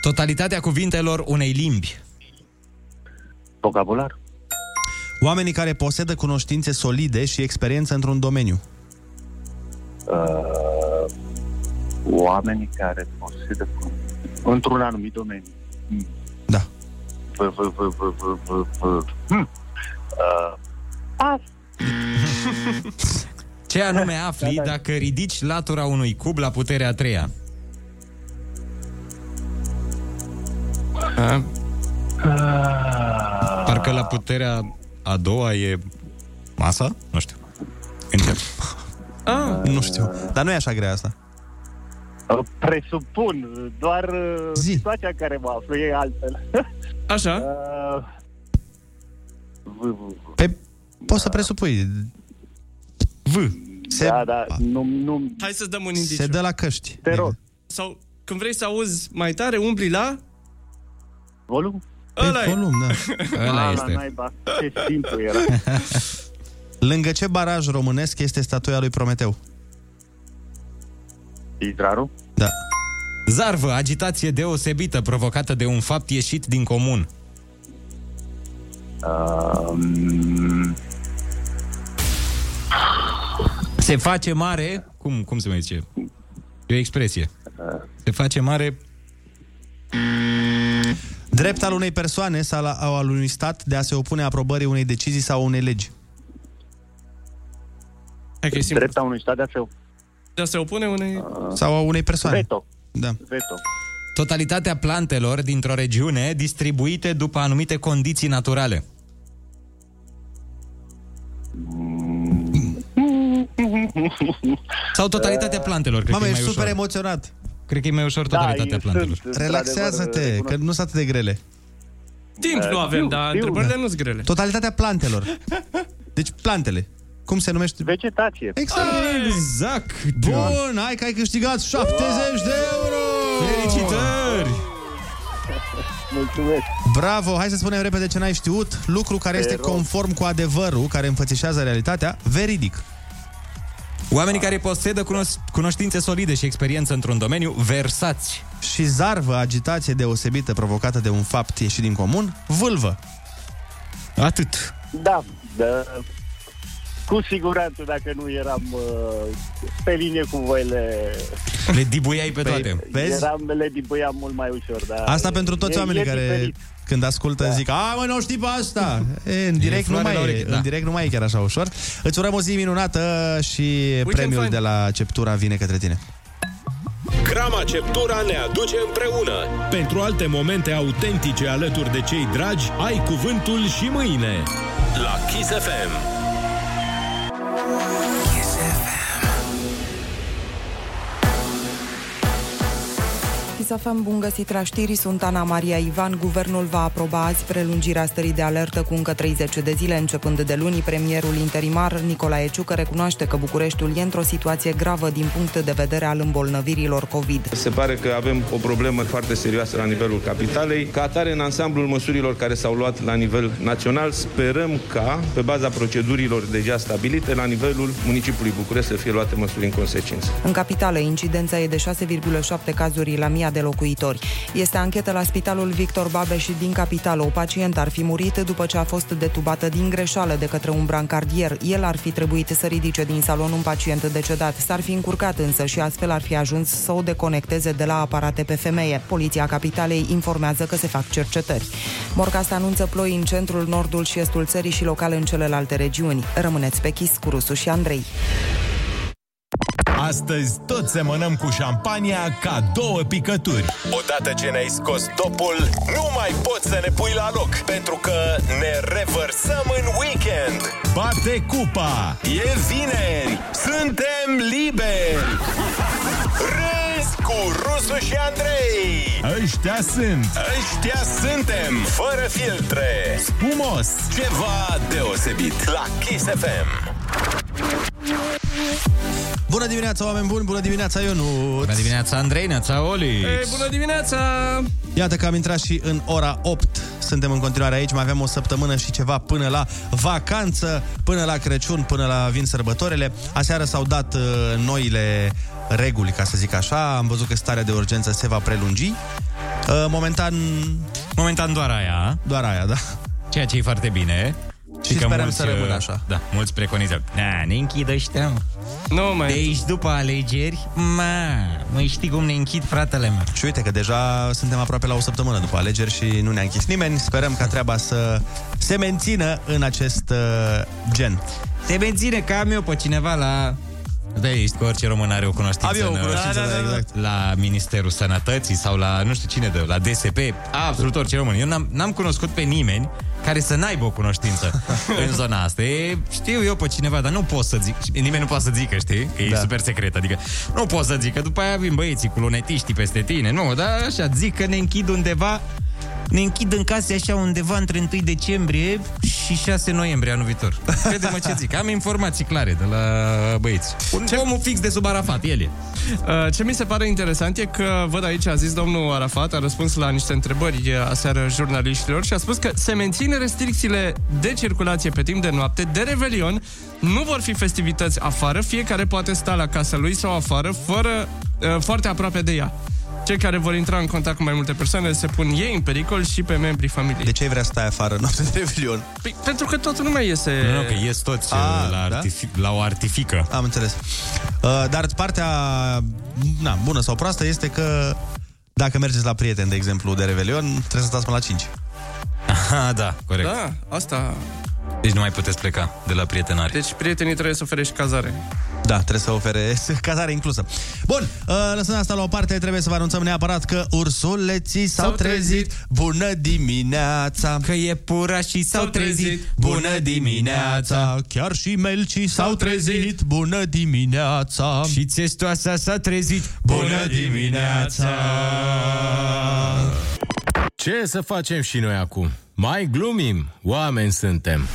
Totalitatea cuvintelor unei limbi. Vocabular. Oamenii care posedă cunoștințe solide și experiență într-un domeniu. Oamenii care posedă într-un anumit domeniu. Da. Ce anume afli dacă ridici latura unui cub la puterea a treia? Parcă la puterea a doua e masa? Nu știu. Încep. Nu știu. Dar nu e așa grea asta. Presupun. Doar situația care mă aflu e altfel. Așa. Pe... Poți să presupui. Nu. Hai să-ți dăm un indiciu. Se dă la căști. Te rog. Sau când vrei să auzi mai tare, umpli la... Volum? Ăla e. Ăla este. Naiba. Ce simplu era. Lângă ce baraj românesc este statuia lui Prometeu? Izraru? Da. Zarvă, agitație deosebită provocată de un fapt ieșit din comun. Se face mare. Cum se mai zice? E o expresie. Se face mare. Drept al unei persoane sau al unui stat de a se opune aprobării unei decizii sau unei legi. Drept al unui stat de a se opune unei sau a unei persoane. Veto. Da. Veto. Totalitatea plantelor dintr-o regiune distribuite după anumite condiții naturale. Sau totalitatea plantelor, cred. Mamă, că e mai ușor. Mamă, super emoționat. Cred că e mai ușor totalitatea plantelor. Relaxează-te, că nu sunt atât de grele. Timp nu avem, dar întrebările nu sunt grele. Totalitatea plantelor. Deci plantele. Cum se numește? Vegetație. Exact. Bun, hai că ai câștigat 70 de euro. Felicitări! Mulțumesc! Bravo! Hai să spunem repede ce n-ai știut. Lucru care este conform cu adevărul, care înfățișează realitatea, veridic. Oamenii care posedă cunoștințe solide și experiență într-un domeniu, versați. Și zarvă, agitație deosebită provocată de un fapt ieșit din comun, vâlvă. Atât. Da. Cu siguranță, dacă nu eram pe linie cu voi, le dibuiai pe toate. Vezi? Le dibuiam mult mai ușor, dar... Asta pentru toți oamenii care, diferit. Când ascultă, zic, mă, nu știi pe asta! În direct nu mai e chiar așa ușor. Îți urăm o zi minunată și premiul de la Ceptura vine către tine. Grama Ceptura ne aduce împreună. Pentru alte momente autentice alături de cei dragi, ai cuvântul și mâine la Kiss FM. Kiss FM. Kiss FM, bun găsit la știri, sunt Ana Maria Ivan. Guvernul va aproba azi prelungirea stării de alertă cu încă 30 de zile. Începând de luni, premierul interimar Nicolae Ciucă recunoaște că Bucureștiul e într-o situație gravă din punct de vedere al îmbolnăvirilor COVID. Se pare că avem o problemă foarte serioasă la nivelul capitalei. Ca atare, în ansamblul măsurilor care s-au luat la nivel național, sperăm ca, pe baza procedurilor deja stabilite, la nivelul municipiului București să fie luate măsuri în consecință. În capitală, incidența e de 6,7 cazuri la 1000 de locuitori. Este anchetă la Spitalul Victor Babeș din capitală. O pacientă ar fi murit după ce a fost detubată din greșeală de către un brancardier. El ar fi trebuit să ridice din salon un pacient decedat. S-ar fi încurcat însă și astfel ar fi ajuns să o deconecteze de la aparate pe femeie. Poliția Capitalei informează că se fac cercetări. Morcast anunță ploi în centrul, nordul și estul țării și local în celelalte regiuni. Rămâneți pe Kiss cu Rusu și Andrei. Astăzi tot semănăm cu șampania ca două picături. Odată ce ne-ai scos topul, nu mai poți să ne pui la loc, pentru că ne revărsăm în weekend. Bate cupa! E vineri! Suntem liberi! Râzi cu Rusu și Andrei! Ăștia suntem! Fără filtre! Spumos! Ceva deosebit la Kiss FM! Bună dimineața, oameni buni! Bună dimineața, Ionut! Bună dimineața, Andrei, neața, Olix! Hey, bună dimineața! Iată că am intrat și în ora 8. Suntem în continuare aici, mai avem o săptămână și ceva până la vacanță, până la Crăciun, până la vin sărbătorile. Aseară s-au dat noile reguli, ca să zic așa. Am văzut că starea de urgență se va prelungi. Momentan doar aia. Doar aia, da. Ceea ce e foarte bine. Și sperăm mulți, să rămână așa. Da, mulți preconizăm. Ne închid ăștia. Nu mai. De aici după alegeri, mă știi cum ne închid, fratele meu. Și uite că deja suntem aproape la o săptămână după alegeri și nu ne-a închis nimeni. Sperăm ca treaba să se mențină în acest gen. Se menține, că am eu pe cineva la... Da, ești cu orice român are o cunoștință, exact. La Ministerul Sănătății sau la, nu știu cine dă, la DSP, absolut orice român. Eu n-am cunoscut pe nimeni care să n-aibă o cunoștință în zona asta. Știu eu pe cineva, dar nu pot să zic. Nimeni nu poate să zică, știi? Că e super secret. Adică nu pot să zică, după aia vin băieții cu lunetiștii peste tine. Nu, dar așa, zic că ne închid undeva. Ne închid în case așa undeva între 1 decembrie și 6 noiembrie anul viitor. Crede-mă ce zic, am informații clare de la băieți. Omul fix de sub Arafat, el e. Ce mi se pare interesant e că, văd aici, a zis domnul Arafat, a răspuns la niște întrebări aseară jurnaliștilor și a spus că se mențin restricțiile de circulație pe timp de noapte, de revelion, nu vor fi festivități afară, fiecare poate sta la casa lui sau afară, fără foarte aproape de ea. Cei care vor intra în contact cu mai multe persoane se pun ei în pericol și pe membrii familiei. De ce vrea să stai afară noaptea de revelion? Pentru că totul nu mai iese... Nu, că ies toți la o artifică. Am înțeles. Dar partea bună sau proastă este că dacă mergeți la prieteni, de exemplu, de revelion, trebuie să stați până la 5. Aha, da, corect. Da, asta... Deci nu mai puteți pleca de la prietenari. Deci prietenii trebuie să ofere și cazare. Da, trebuie să ofere cazare inclusă. Bun, lăsând asta la o parte, trebuie să vă anunțăm neapărat că ursuleții s-au trezit. Bună dimineața! Că iepurașii s-au trezit. Bună dimineața! Chiar și melcii s-au trezit. Bună dimineața! Și țestoasa s-a trezit. Bună dimineața! Ce să facem și noi acum? Mai glumim, oameni suntem.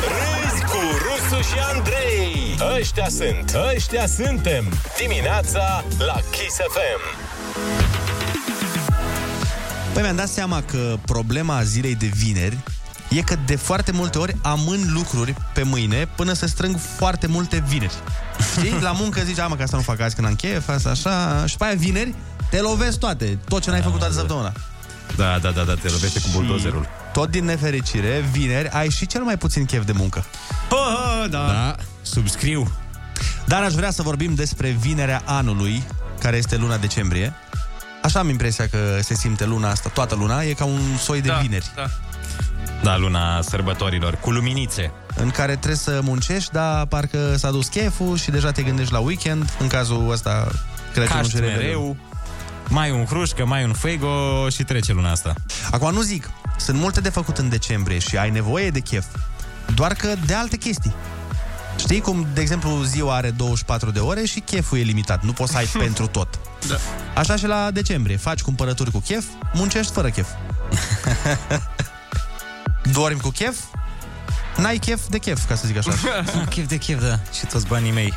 Râzi cu Rusu și Andrei. Ăștia suntem. Dimineața la Kiss FM. Păi mi-am dat seama că problema zilei de vineri e că de foarte multe ori amân lucruri pe mâine până se strâng foarte multe vineri. Știi? La muncă zici, mă, că asta nu fac azi când am chef, asta așa. Și pe aia vineri te lovesc toate. Tot ce n-ai făcut toată săptămâna. Da, te lovește cu buldozerul. Tot din nefericire, vineri, ai și cel mai puțin chef de muncă. Da, subscriu. Dar aș vrea să vorbim despre vinerea anului, care este luna decembrie. Așa am impresia că se simte luna asta, toată luna, e ca un soi de vineri. Da, luna sărbătorilor, cu luminițe. În care trebuie să muncești, dar parcă s-a dus cheful și deja te gândești la weekend, în cazul ăsta... Crăciunul mereu, mai un Hurușcă, mai un Fuego și trece luna asta. Acum nu zic, sunt multe de făcut în decembrie și ai nevoie de chef, doar că de alte chestii. Știi cum, de exemplu, ziua are 24 de ore și cheful e limitat, nu poți să ai pentru tot. Da. Așa și la decembrie, faci cumpărături cu chef, muncești fără chef. Dormi cu chef, n-ai chef de chef, ca să zic așa. Chef de chef, da. Și toți banii mei.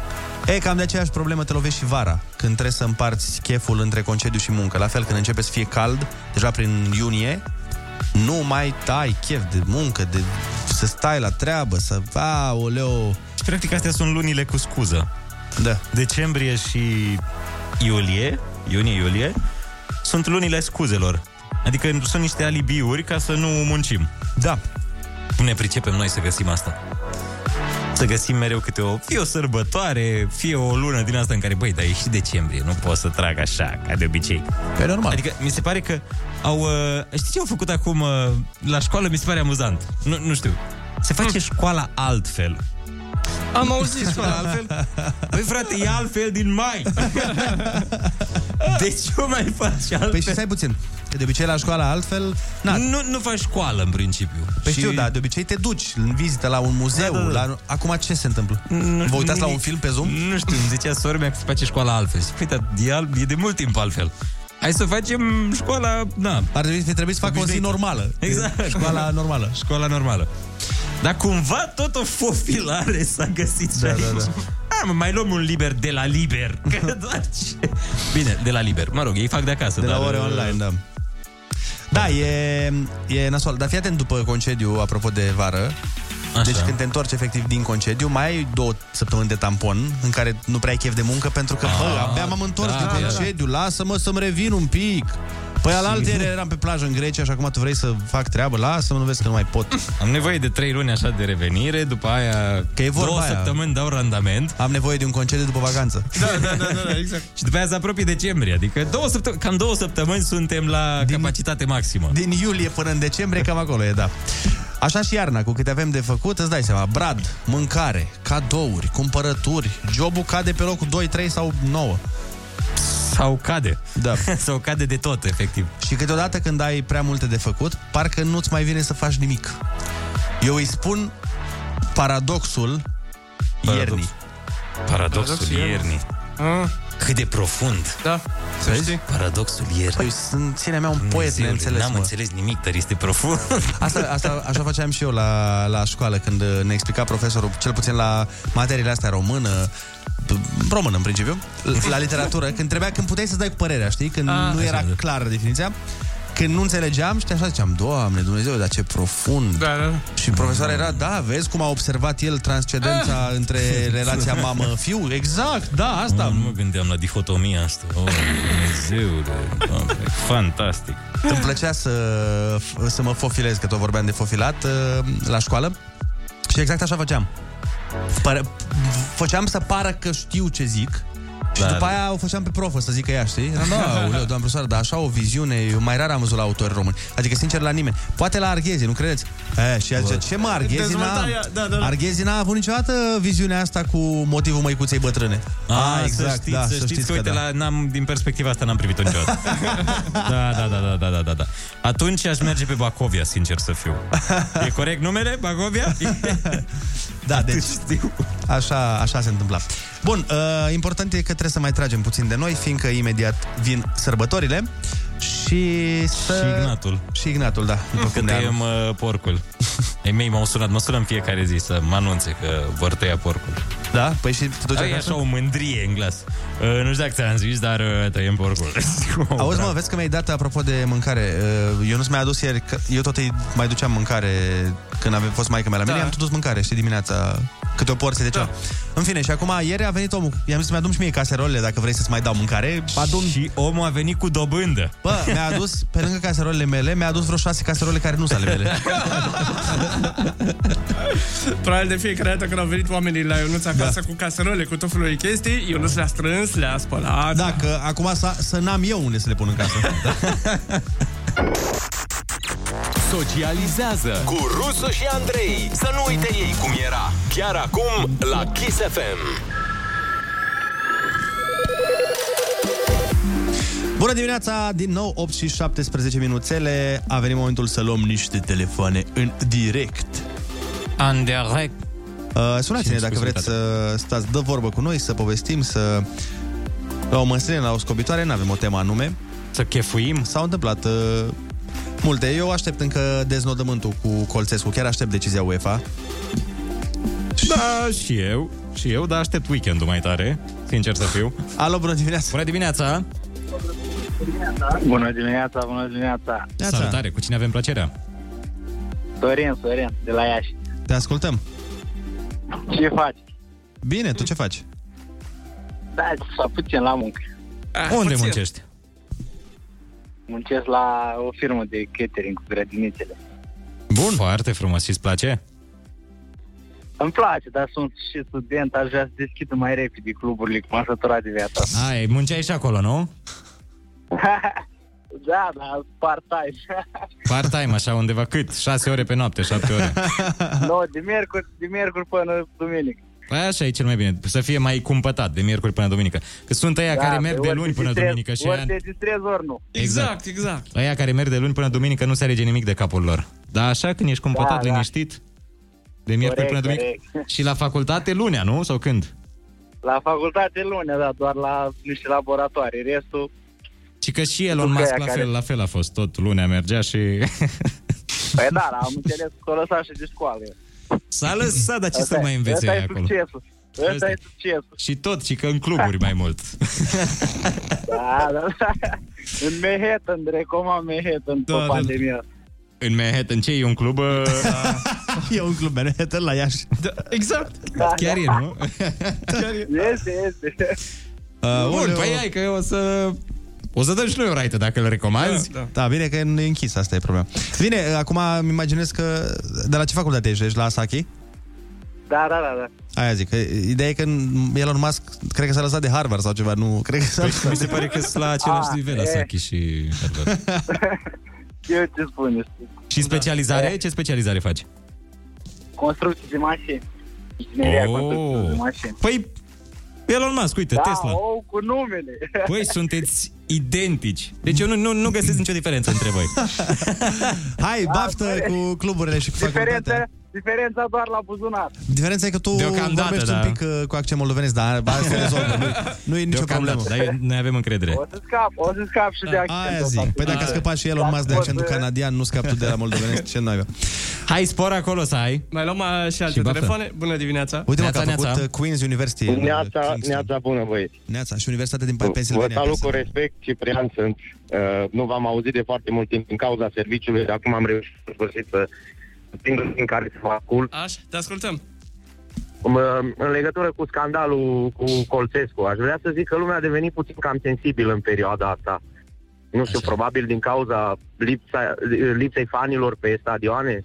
E, cam de aceeași problemă te lovești și vara, când trebuie să împarți cheful între concediu și muncă. La fel, când începe să fie cald, deja prin iunie, nu mai ai chef de muncă, de să stai la treabă, să... Aoleu... Și practic astea sunt lunile cu scuză. Da. Decembrie și iulie, iunie-iulie, sunt lunile scuzelor. Adică sunt niște alibiuri ca să nu muncim. Da. Ne pricepem noi să găsim asta. Să găsim mereu câte o... Fie o sărbătoare, fie o lună din asta în care, băi, dar e și decembrie, nu pot să trag așa, ca de obicei. E normal. Adică, mi se pare că au... Știi ce au făcut acum la școală? Mi se pare amuzant. Nu știu. Se face școala altfel. Am auzit școala altfel? Băi, frate, e altfel din mai. De ce o mai faci altfel? Păi și stai puțin. De obicei la școală altfel... Nu faci școală în principiu. Păi și... știu, dar de obicei te duci în vizită la un muzeu. Da. La... Acum ce se întâmplă? Vă uitați la un film pe Zoom? Nu știu, îmi zicea sora mea că se face școala altfel. Păi, dar e de mult timp altfel. Hai să facem școala... Na. Ar trebui să facă o zi normală. Exact. Școala normală. Școala normală. Dar cumva tot o fofilare s-a găsit și aici. Da. Mai luăm un liber de la liber. Bine, de la liber. Mă rog, ei fac de acasă. De la ore online, da. Da, e nasoală. Dar fii atent după concediu, apropo de vară. Așa. Deci când te întorci efectiv din concediu, mai ai 2 săptămâni de tampon în care nu prea ai chef de muncă, pentru că abia m-am întors din concediu, lasă-mă să-mi revin un pic. Păi alaltă ieri eram pe plajă în Grecia și acum tu vrei să fac treabă, lasă-mă, nu vezi că nu mai pot. Am nevoie de 3 luni așa de revenire, după aia că e vorba 2 săptămâni dau randament. Am nevoie de un concediu după vacanță. Da, exact. Și după aia se apropie decembrie, adică cam 2 săptămâni suntem la capacitate maximă. Din iulie până în decembrie, cam acolo e, da. Așa și iarna, cu câte avem de făcut, îți dai seama, brad, mâncare, cadouri, cumpărături, jobul cade pe locul 2, 3 sau 9. Sau cade. Da. Sau cade de tot, efectiv. Și câteodată când ai prea multe de făcut, parcă nu-ți mai vine să faci nimic. Eu îi spun paradoxul iernii. Paradoxul iernii. Cât de profund. Da. Vezi? Paradoxul iernii. Păi, sunt ținea mea un poet neînțeles. N-am înțeles nimic, dar este profund. Asta așa făceam și eu la școală, când ne explica profesorul, cel puțin la materiile astea, română în principiu, la literatură, când puteai să dai cu părerea, știi? Când nu era clară definiția, când nu înțelegeam și așa ziceam, Doamne Dumnezeu, dar ce profund. Da. Și profesoara era, vezi cum a observat el transcendența între relația mamă-fiu? Exact, asta. Nu mă gândeam la dihotomia asta. Oh, Dumnezeu, fantastic. Îmi plăcea să mă fofilez, că tot vorbeam de fofilat la școală și exact așa făceam. Făceam să pară că știu ce zic. Și după aia o făceam pe profă să zică ea, știi? Doamne profesoară, dar așa o viziune. Eu mai rar am văzut la autori români. Adică, sincer, la nimeni. Poate la Arghezi, nu credeți? Și ea zice, ce mă, Arghezi n-a avut niciodată viziunea asta cu motivul măicuței bătrâne. Exact, să știți că uite, din perspectiva asta n-am privit-o niciodată. Da. Atunci aș merge pe Bacovia, sincer să fiu. E corect numele? Bacovia? Da, deci așa se întâmpla. Bun, important e că trebuie să mai tragem puțin de noi, fiindcă imediat vin sărbătorile și Ignatul. Și Ignatul, da. Că tăiem porcul. Ei mei m-au sunat, mă sună în fiecare zi să mă anunțe că vor tăia porcul. Da? Păi și te duci acasă? Așa o mândrie în glas. Nu știu dacă ți-am zis, dar tăiem porcul. Auzi, mă, vezi că mi-ai dat, apropo de mâncare, eu nu-ți mi-a adus ieri, că eu tot îi mai duceam mâncare când a fost maică mea la mine, am tot dus mâncare, știi, dimineața, câte o porție de ceva. În fine, și acum ieri a venit omul, i-am zis, mi-adum și mie caserolele, dacă vrei să-ți mai dau mâncare. Și omul a venit cu dobândă. Bă, mi-a adus, pe lângă caserolele mele, mi-a adus vreo 6 caserole care nu sunt ale mele. Probabil de fiecare dată când au venit oamenii la Ionuț acasă cu caserole, cu tot felul de chestii, Ionuț le-a strâns, le-a spălat. Da, că acum să n-am eu unde să le pun în casă. Socializează cu Rusu și Andrei. Să nu uite ei cum era. Chiar acum la Kiss FM. Bună dimineața, din nou 8 și 17 minuțele. A venit momentul să luăm niște telefoane în direct. În direct. Sunați-ne dacă vreți să stați de vorbă cu noi, să povestim, să... La o măsline, la o scobitoare, n-avem o temă anume. Să chefuim. S-au întâmplat multe. Eu aștept încă deznodământul cu Colțescu. Chiar aștept decizia UEFA. Da, și eu, dar aștept weekendul mai tare. Sincer să fiu. Alo, bună dimineața. Bună dimineața. Bună dimineața, bună dimineața. Salutare, cu cine avem plăcerea? Sorin, de la Iași. Te ascultăm. Ce faci? Bine, tu ce faci? Da, sau puțin la muncă. Unde muncești? Muncesc la o firmă de catering cu grădinițele. Bun, foarte frumos. Și-ți place? Îmi place, dar sunt și student, aș vrea să deschid mai repede cluburile, că m-am săturat de viața. Ai, munceai și acolo, nu? Da, part-time. Part-time, așa, undeva cât? 6 ore pe noapte, 7 ore? Nu, de miercuri până duminică. Păi așa e cel mai bine, să fie mai cumpătat de miercuri până duminică. Că sunt aia care merg de luni până duminică și ori te distrezi, ori nu. Exact. Aia care merg de luni până duminică nu se alege nimic de capul lor. Dar așa când ești cumpătat, liniștit, de miercuri până duminică. Și la facultate lunea, nu? Sau când? La facultate lunea, da, doar la niște laboratoare. Restul... Și că și Elon Musk la fel a fost, tot lunea mergea și... Păi da, am înțeles că o lăsat și de școală. S-a lăsat, dar ce să mai înveți acolo? Ăsta e succesul. Și tot, ci că în cluburi mai mult. Da. În Manhattan, recomand Manhattan pe pandemia. În Manhattan, ce e un club? E un club Manhattan la Iași. Da, exact. Da. Chiar e, nu? Este. Bun, păi hai că eu o să dăm și noi o raită dacă îl recomanzi. Da, bine că nu e închis, asta e problema. Bine, acum îmi imaginez că... De la ce facultate ești? La Asahi? Da. Aia zic, ideea e că Elon Musk cred că s-a lăsat de Harvard sau ceva, nu? Cred că s-a lăsat. Mi se pare că sunt la același nivel, Asahi și Harvard. Eu ce spun. Și specializare? Da. Ce specializare faci? Construcții de mașini. Ingineria construcții de mașini. Păi... Elon Musk, uite, Tesla. Cu numele. Păi sunteți identici. Deci eu nu găsesc nicio diferență între voi. Hai, baftă cu cluburile și cu facultatea. Diferența doar la buzunar. Diferența e că tu vorbești un pic cu accent moldovenesc, dar se rezolvă. Nu e nicio problemă. Dar noi avem încredere. O să scap și de accent. Aia zic. Păi dacă a scăpat și Elon Musk de accentul canadian, nu scap tu de la moldovenesc. Ce naiba. Hai, spor acolo să ai. Mai luăm și alte telefoane. Bună dimineața. Uite mă, că a făcut Queen's University. Neața bună, băieți. Neața și Universitatea din Pennsylvania. Vă salut cu respect, Ciprian sunt. Nu v-am auzit de foarte mult timp din cauza serviciului, acum am reușit să în care se va ascult. Așa, te ascultăm. În legătură cu scandalul cu Colțescu, aș vrea să zic că lumea a devenit puțin cam sensibilă în perioada asta. Nu știu, probabil din cauza lipsei fanilor pe stadioane.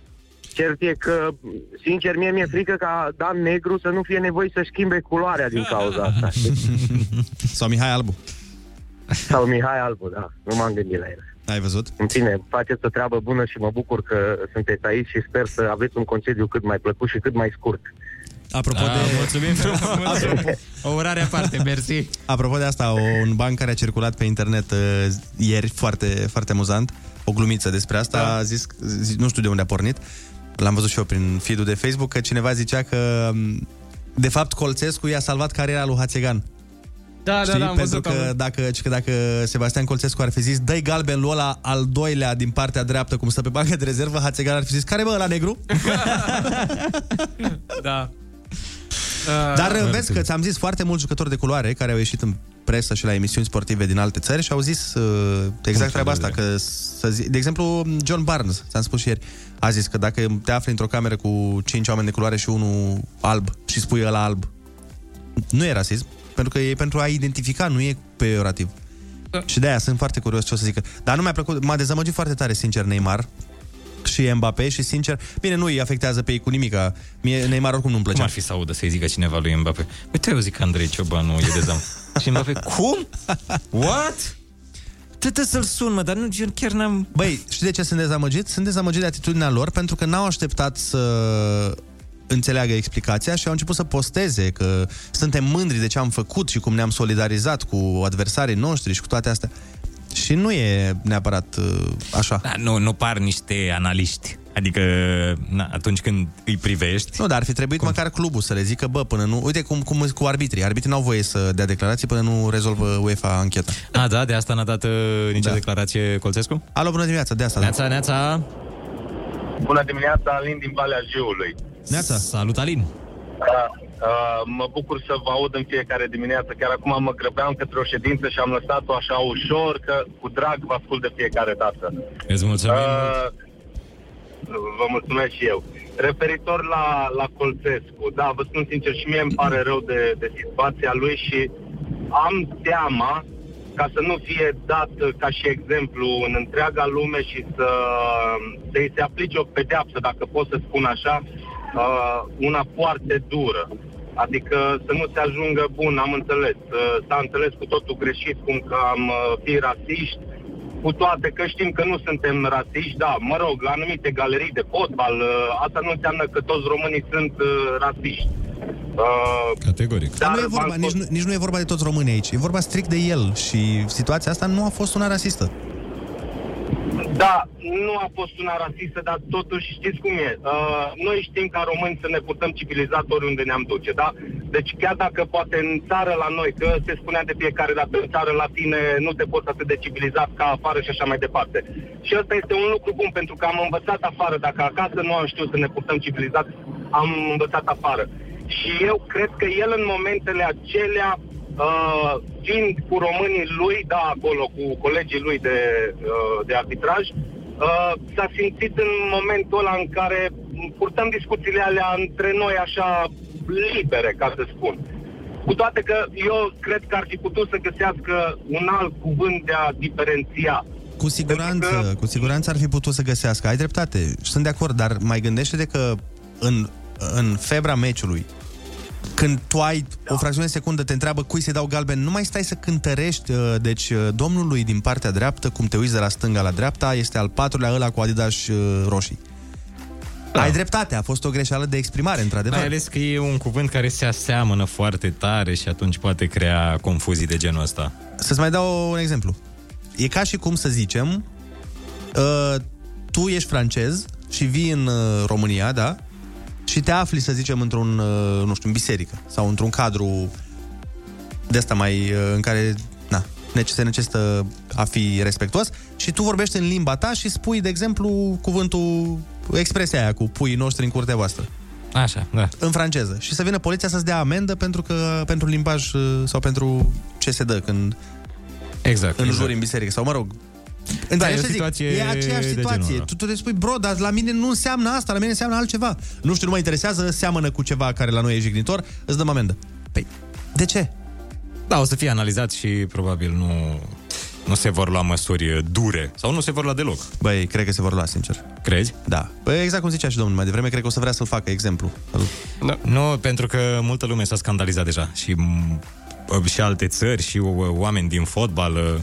Cert e că, sincer, mie mi-e frică ca Dan Negru să nu fie nevoie să-și schimbe culoarea din cauza asta. Sau Mihai Albu. Da. Nu m-am gândit la el. Ai văzut? În fine, faceți o treabă bună și mă bucur că sunteți aici și sper să aveți un concediu cât mai plăcut și cât mai scurt. Apropo de... Mulțumim frumos! O urare aparte, mersi! Apropo de asta, un ban care a circulat pe internet ieri, foarte, foarte amuzant, o glumiță despre asta, a zis, nu știu de unde a pornit, l-am văzut și eu prin feed-ul de Facebook, că cineva zicea că, de fapt, Colțescu i-a salvat cariera lui Hațegan. Da, am văzut. Pentru că dacă Sebastian Colțescu ar fi zis dă-i galben lui ăla al doilea din partea dreaptă cum stă pe banca de rezervă, Hațegan ar fi zis care bă, ăla negru? Da. Dar vezi că ți-am zis foarte mulți jucători de culoare care au ieșit în presă și la emisiuni sportive din alte țări și au zis exact treaba asta. Că, de exemplu, John Barnes, ți-am spus ieri, a zis că dacă te afli într-o cameră cu 5 oameni de culoare și unul alb și spui ăla alb, nu e rasism. Pentru că e pentru a identifica, nu e peiorativ. Da. Și de-aia sunt foarte curios ce o să zică. Dar nu mi-a plăcut, m-a dezamăgit foarte tare, sincer, Neymar și Mbappé și, sincer, bine, nu îi afectează pe ei cu nimica. Mie Neymar oricum nu-mi plăcea. Cum ar fi să audă să-i zică cineva lui Mbappé? Uite, eu zic că Andrei Ciobanu e dezam. Și Mbappé, cum? What? Trebuie să-l sun, mă, dar nu, eu chiar n-am... Băi, știi de ce sunt dezamăgit? Sunt dezamăgit de atitudinea lor, pentru că n-au așteptat să... înțeleagă explicația și au început să posteze că suntem mândri de ce am făcut și cum ne-am solidarizat cu adversarii noștri și cu toate astea. Și nu e neapărat așa. Da, nu par niște analiști. Adică, na, atunci când îi privești... Nu, dar ar fi trebuit măcar clubul să le zică, bă, până nu... Uite cum cu arbitrii. Arbitrii n-au voie să dea declarații până nu rezolvă UEFA ancheta. A, da, de asta n-a dat nicio declarație Colțescu? Alo, bună dimineața, de asta. Neața, neața. Bună dimineața, Alin din Valea Jiului. Neața. Salut, Alin. Mă bucur să vă aud în fiecare dimineață. Chiar acum mă grăbeam către o ședință și am lăsat-o așa ușor, că cu drag vă ascult de fiecare dată. Îți mulțumim mult. Vă mulțumesc și eu. Referitor la Colțescu, da, vă spun sincer, și mie îmi pare rău de situația lui și am teama ca să nu fie dat ca și exemplu în întreaga lume și să-i se aplice o pedeapsă, dacă pot să spun așa, una foarte dură. Adică să nu se ajungă, bun, am înțeles, s-a înțeles cu totul greșit, cum că am fi rasiști, cu toate că știm că nu suntem rasiști, da, mă rog, la anumite galerii de fotbal, asta nu înseamnă că toți românii sunt rasiști. Categoric. Dar nu e vorba, nici nu e vorba de toți românii aici, e vorba strict de el și situația asta nu a fost una rasistă. Da, nu a fost una rasistă, dar totuși știți cum e. Noi știm ca români să ne purtăm civilizat oriunde ne-am duce, da? Deci chiar dacă poate în țară la noi, că se spunea de fiecare dată în țară la tine nu te poți atât de civilizat ca afară și așa mai departe. Și ăsta este un lucru bun, pentru că am învățat afară. Dacă acasă nu am știut să ne purtăm civilizat, am învățat afară. Și eu cred că el în momentele acelea, fiind cu românii lui, da, acolo, cu colegii lui de arbitraj, s-a simțit în momentul ăla în care purtăm discuțiile alea între noi așa libere, ca să spun. Cu toate că eu cred că ar fi putut să găsească un alt cuvânt de a diferenția. Cu siguranță, adică... cu siguranță ar fi putut să găsească. Ai dreptate, sunt de acord, dar mai gândește-te că în febra meciului, când tu ai o fracțiune de secundă, te întreabă cui să-i dau galben, nu mai stai să cântărești. Deci domnului din partea dreaptă, cum te uiți de la stânga la dreapta, este al patrulea ăla cu Adidas roșii. Da. Ai dreptate, a fost o greșeală de exprimare, într-adevăr. Mai ales că e un cuvânt care se aseamănă foarte tare și atunci poate crea confuzii de genul ăsta. Să-ți mai dau un exemplu. E ca și cum să zicem, tu ești francez și vii în România, da? Și te afli, să zicem, într-un, nu știu, în biserică sau într-un cadru de asta mai, în care se necesită a fi respectuos și tu vorbești în limba ta și spui, de exemplu, cuvântul, expresia aia cu puii noștri în curtea voastră. Așa, da. În franceză. Și să vină poliția să-ți dea amendă pentru limbaj sau pentru ce se dă când în jur în biserică. Sau, mă rog, da, e aceeași situație. Tu te spui, bro, dar la mine nu înseamnă asta, la mine înseamnă altceva. Nu știu, nu mă interesează, seamănă cu ceva care la noi e jignitor, îți dăm amendă. Păi, de ce? Da, o să fie analizat și probabil nu se vor lua măsuri dure. Sau nu se vor lua deloc. Băi, cred că se vor lua, sincer. Crezi? Da. Păi exact cum zicea și domnul mai devreme, cred că o să vrea să-l facă exemplu. Da. Nu, pentru că multă lume s-a scandalizat deja. Și alte țări, și oameni din fotbal...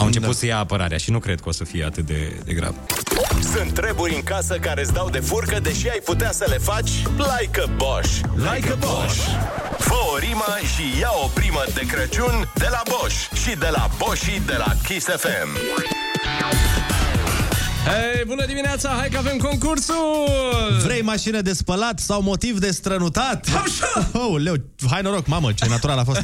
Au început să ia apărarea și nu cred că o să fie atât de grav. Sunt treburi în casă care îți dau de furcă, deși ai putea să le faci like a Bosch. Like a Bosch. Fă o rimă și ia o primă de Crăciun de la Bosch și de la Boschii de la Kiss FM. Hei, bună dimineața! Hai că avem concursul! Vrei mașină de spălat sau motiv de strănutat? Oh, leu, hai noroc, mamă, ce natural a fost!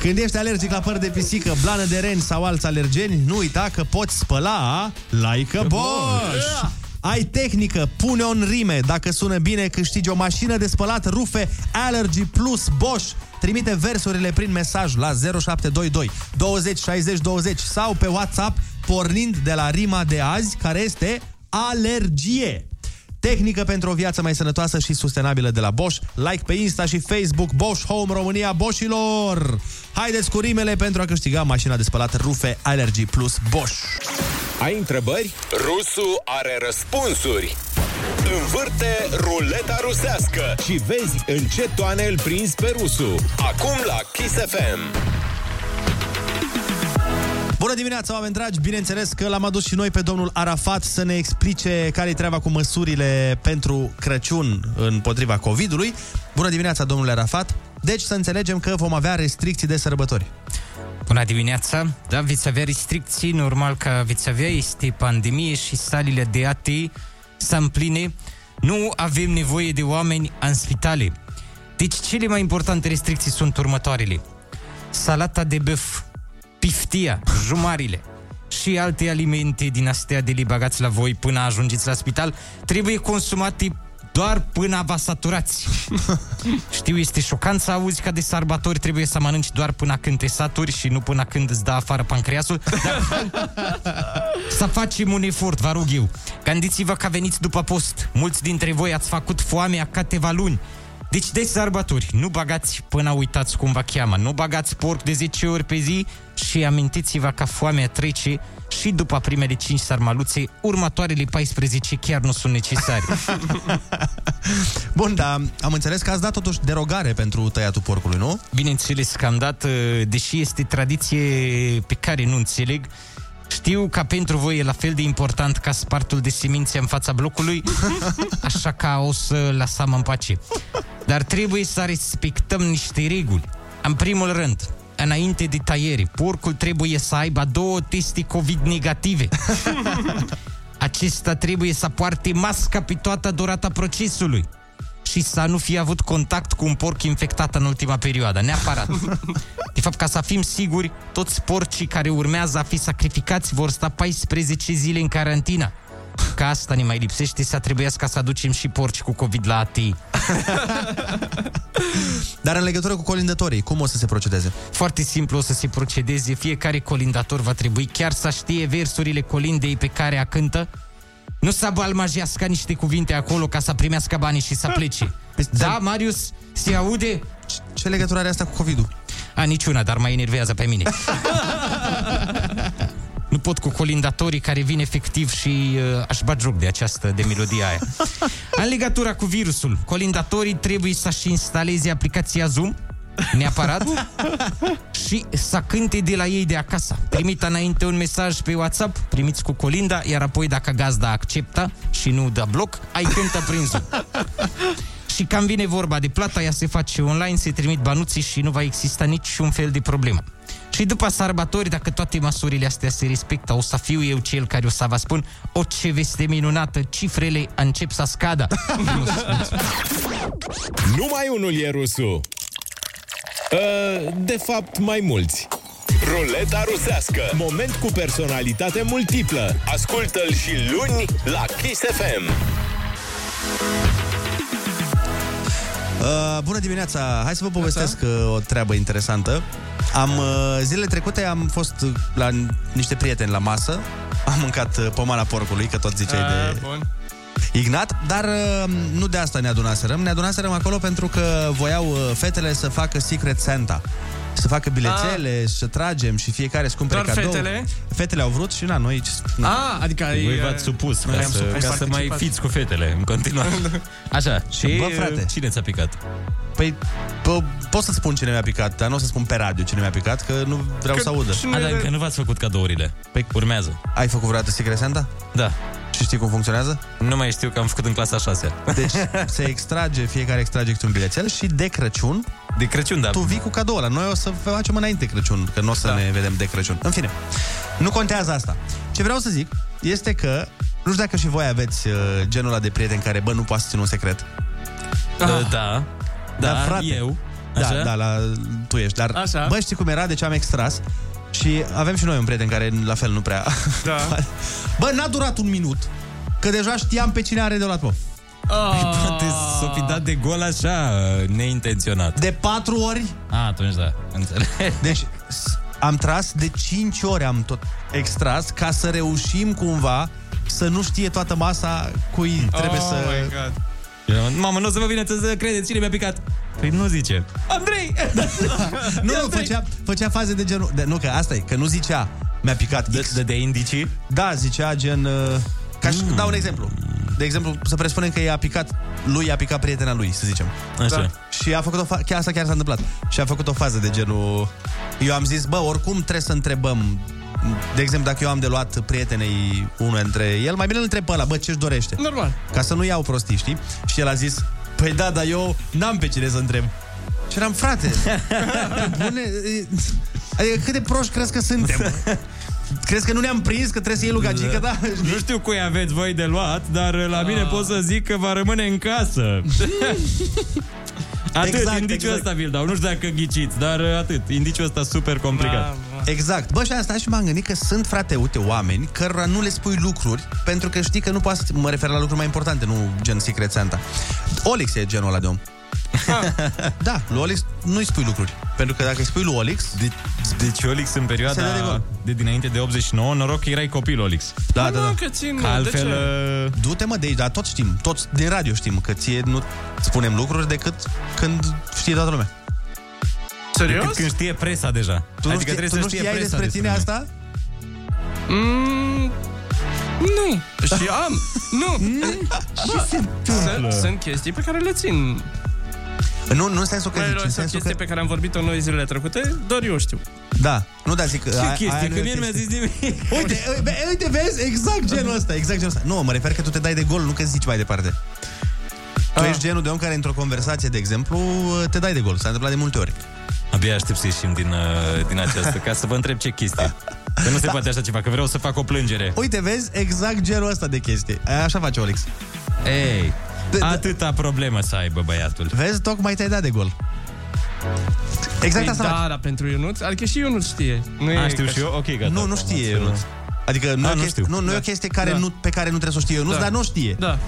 Când ești alergic la păr de pisică, blană de ren sau alți alergeni, nu uita că poți spăla like a Bosch! Ai tehnică, pune-o în rime. Dacă sună bine, câștigi o mașină de spălat rufe Allergy Plus Bosch. Trimite versurile prin mesaj la 0722 20 60 20 sau pe WhatsApp, pornind de la rima de azi, care este alergie. Tehnică pentru o viață mai sănătoasă și sustenabilă de la Bosch. Like pe Insta și Facebook Bosch Home România Boschilor. Haideți cu rimele pentru a câștiga mașina de spălat rufe Allergy Plus Bosch. Ai întrebări? Rusu are răspunsuri. Învârte ruleta rusească și vezi în ce toane îl prinzi pe Rusu. Acum la Kiss FM. Bună dimineața, oameni dragi! Bineînțeles că l-am adus și noi pe domnul Arafat să ne explice care-i treaba cu măsurile pentru Crăciun împotriva COVID-ului. Bună dimineața, domnule Arafat! Deci să înțelegem că vom avea restricții de sărbători. Bună dimineața! Da, veți avea restricții, normal că veți avea, este pandemie și salile de AT sunt pline. Nu avem nevoie de oameni în spitale. Deci cele mai importante restricții sunt următoarele. Salata de băf, piftia, jumarile și alte alimente din astea de li bagați la voi până ajungeți la spital trebuie consumate doar până vă saturați. Știu, este șocant să auzi că de sărbători trebuie să mănânci doar până când te saturi și nu până când îți dă afară pancreasul. Să facem un efort, vă rog eu. Gândiți-vă că veniți după post. Mulți dintre voi ați făcut foamea câteva luni. Deci de sărbători, nu bagați până uitați cum vă cheamă. Nu bagați porc de 10 ori pe zi și amintiți-vă că foamea trece și după primele 5 sarmaluțe, următoarele 14 chiar nu sunt necesare. Bun, dar am înțeles că ați dat totuși derogare pentru tăiatul porcului, nu? Bineînțeles că am dat, deși este tradiție pe care nu înțeleg. Știu că pentru voi e la fel de important ca spartul de semințe în fața blocului, așa că o să lăsăm în pace. Dar trebuie să respectăm niște reguli. În primul rând, înainte de tăiere, porcul trebuie să aibă 2 teste COVID negative. Acesta trebuie să poarte masca pe toată durata procesului și să nu fie avut contact cu un porc infectat în ultima perioadă, neapărat. De fapt, ca să fim siguri, toți porcii care urmează a fi sacrificați vor sta 14 zile în carantină. Ca asta ne mai lipsește, să trebuiască să aducem și porci cu COVID la AT. Dar în legătură cu colindătorii, cum o să se procedeze? Foarte simplu o să se procedeze. Fiecare colindator va trebui chiar să știe versurile colindei pe care a cântă. Nu să balmajească niște cuvinte acolo ca să primească banii și să plece. Da, Marius, se aude? Ce legătură are asta cu COVID-ul? A, niciuna, dar mă enervează pe mine. Nu pot cu colindatorii care vin efectiv și aș bat joc de această, de melodia aia. În legătura cu virusul, colindatorii trebuie să-și instaleze aplicația Zoom, neapărat, și să cânte de la ei de acasă. Primiți înainte un mesaj pe WhatsApp, primiți cu colinda, iar apoi dacă gazda acceptă și nu dă bloc, ai cântă prin Zoom. Și cam vine vorba de plata, ea se face online, se trimit banuții și nu va exista niciun fel de problemă. Și după sărbători, dacă toate măsurile astea se respectă, o să fiu eu cel care o să vă spun: o, ce veste minunată, cifrele încep să scadă. Numai unul e rusul. De fapt, mai mulți. Ruleta rusească. Moment cu personalitate multiplă. Ascultă-l și luni la Kiss FM. Bună dimineața! Hai să vă povestesc o treabă interesantă. Zilele trecute am fost la niște prieteni la masă. Am mâncat pomana porcului, că tot ziceai de... Bun. Ignat, dar nu de asta ne adunaserăm. Ne adunaserăm acolo pentru că voiau fetele să facă Secret Santa. Să facă bilețele, să tragem și fiecare să cumpere cadou. Fetele au vrut și noi... adică voi v-ați supus ca să mai fiți cu fetele în continuare. Așa, și bă, frate, cine ți-a picat? Păi, pot să-ți spun cine mi-a picat, dar nu o să spun pe radio cine mi-a picat, că nu vreau să audă. Dar încă nu v-ați făcut cadourile. Păi, urmează. Ai făcut vreodată Secret Santa? Da. Și știi cum funcționează? Nu mai știu, că am făcut în clasa 6. Deci se extrage, fiecare extrage câte un bilețel și de Crăciun... De Crăciun, da. Tu vii cu cadou ăla. Noi o să facem înainte Crăciun, că nu o să ne vedem de Crăciun. În fine, nu contează asta. Ce vreau să zic este că... Nu știu dacă și voi aveți genul ăla de prieteni care, nu poate să țină un secret. Da, frate, eu. Așa? Tu ești. Dar, așa. Bă, știi cum era? Deci am extras... Și avem și noi un prieten care la fel nu prea... Bă, n-a durat un minut, că deja știam pe cine are de luat, bă. Poate s-o fi dat de gol așa, neintenționat. De 4 ori? Atunci da, înțeleg. Deci am tras de 5 ori, am tot extras, ca să reușim cumva să nu știe toată masa cui trebuie să... Oh my God. Mamă, nu o să vă vine să credeți cine mi-a picat. Păi nu zice Andrei. Nu, făcea faze de genul de, nu, că asta e, că nu zicea mi-a picat X. De indicii? Da, zicea gen ca și, dau un exemplu. De exemplu, să presupunem că i-a picat prietena lui, să zicem. Așa. Da. Și a făcut chiar asta chiar s-a întâmplat. Și a făcut o fază de genul, eu am zis, bă, oricum trebuie să întrebăm. De exemplu, dacă eu am de luat prietenei unul dintre el, mai bine îl întreb pe ăla, bă, ce-și dorește? Normal. Ca să nu iau prostii, știi? Și el a zis, păi da, dar eu n-am pe cine să întreb. Și eram, frate, bune... Adică cât de proști crezi că suntem? Crezi că nu ne-am prins, că trebuie să iei lugagică, da? Nu știu cui aveți voi de luat, dar la mine pot să zic că va rămâne în casă. Atât, exact, indiciul ăsta vi-l dau. Nu știu dacă ghiciți, dar atât. Indiciul ăsta super complicat. Exact. Bă, și asta și m-am gândit că sunt, frate, uite, oameni cărora nu le spui lucruri pentru că știi că nu poți, mă refer la lucruri mai importante, nu gen Secret Santa. Olix e genul ăla de om. Da, lui Olix nu-i spui lucruri. Pentru că dacă îi spui lui Olix... Deci Olix în perioada de dinainte de 89, noroc că erai copil, Olix. Da, da, da. Că țin, altfel... Du-te, mă, de aici, dar toți știm, toți din radio știm că ție nu spunem lucruri decât când știe toată lumea. Serios? Decât când știe presa deja. Tu adică trebuie să știe presa despre tine asta? Nu. Și am. Nu. Sunt chestii pe care le țin. Nu în sensul că zici, în sensul că... pe care am vorbit-o noi zilele trecute, doar eu știu. Da, nu da, zic că... că mie nu mi-a zis nimic. Uite, vezi, exact genul ăsta, exact genul ăsta. Nu, mă refer că tu te dai de gol, nu că zici mai departe. Tu ești genul de om care într-o conversație, de exemplu, te dai de gol. S-a întâmplat de multe ori. Abia aștept să ieșim din aceasta, ca să vă întreb ce chestie. Că nu se poate așa ceva, că vreau să fac o plângere. Uite, vezi, exact genul ăsta de chestie. Așa face Olix. Ei... Atâta problemă să aibă băiatul. Vezi, tocmai te-ai dat de gol. Exact asta. Da, dar pentru Ionuț, adică și Ionuț știe. Știu și eu, ok, gata. Nu știe Ionuț. Adică nu e o chestie pe care nu trebuie să o știe Ionuț, dar nu știe. Da.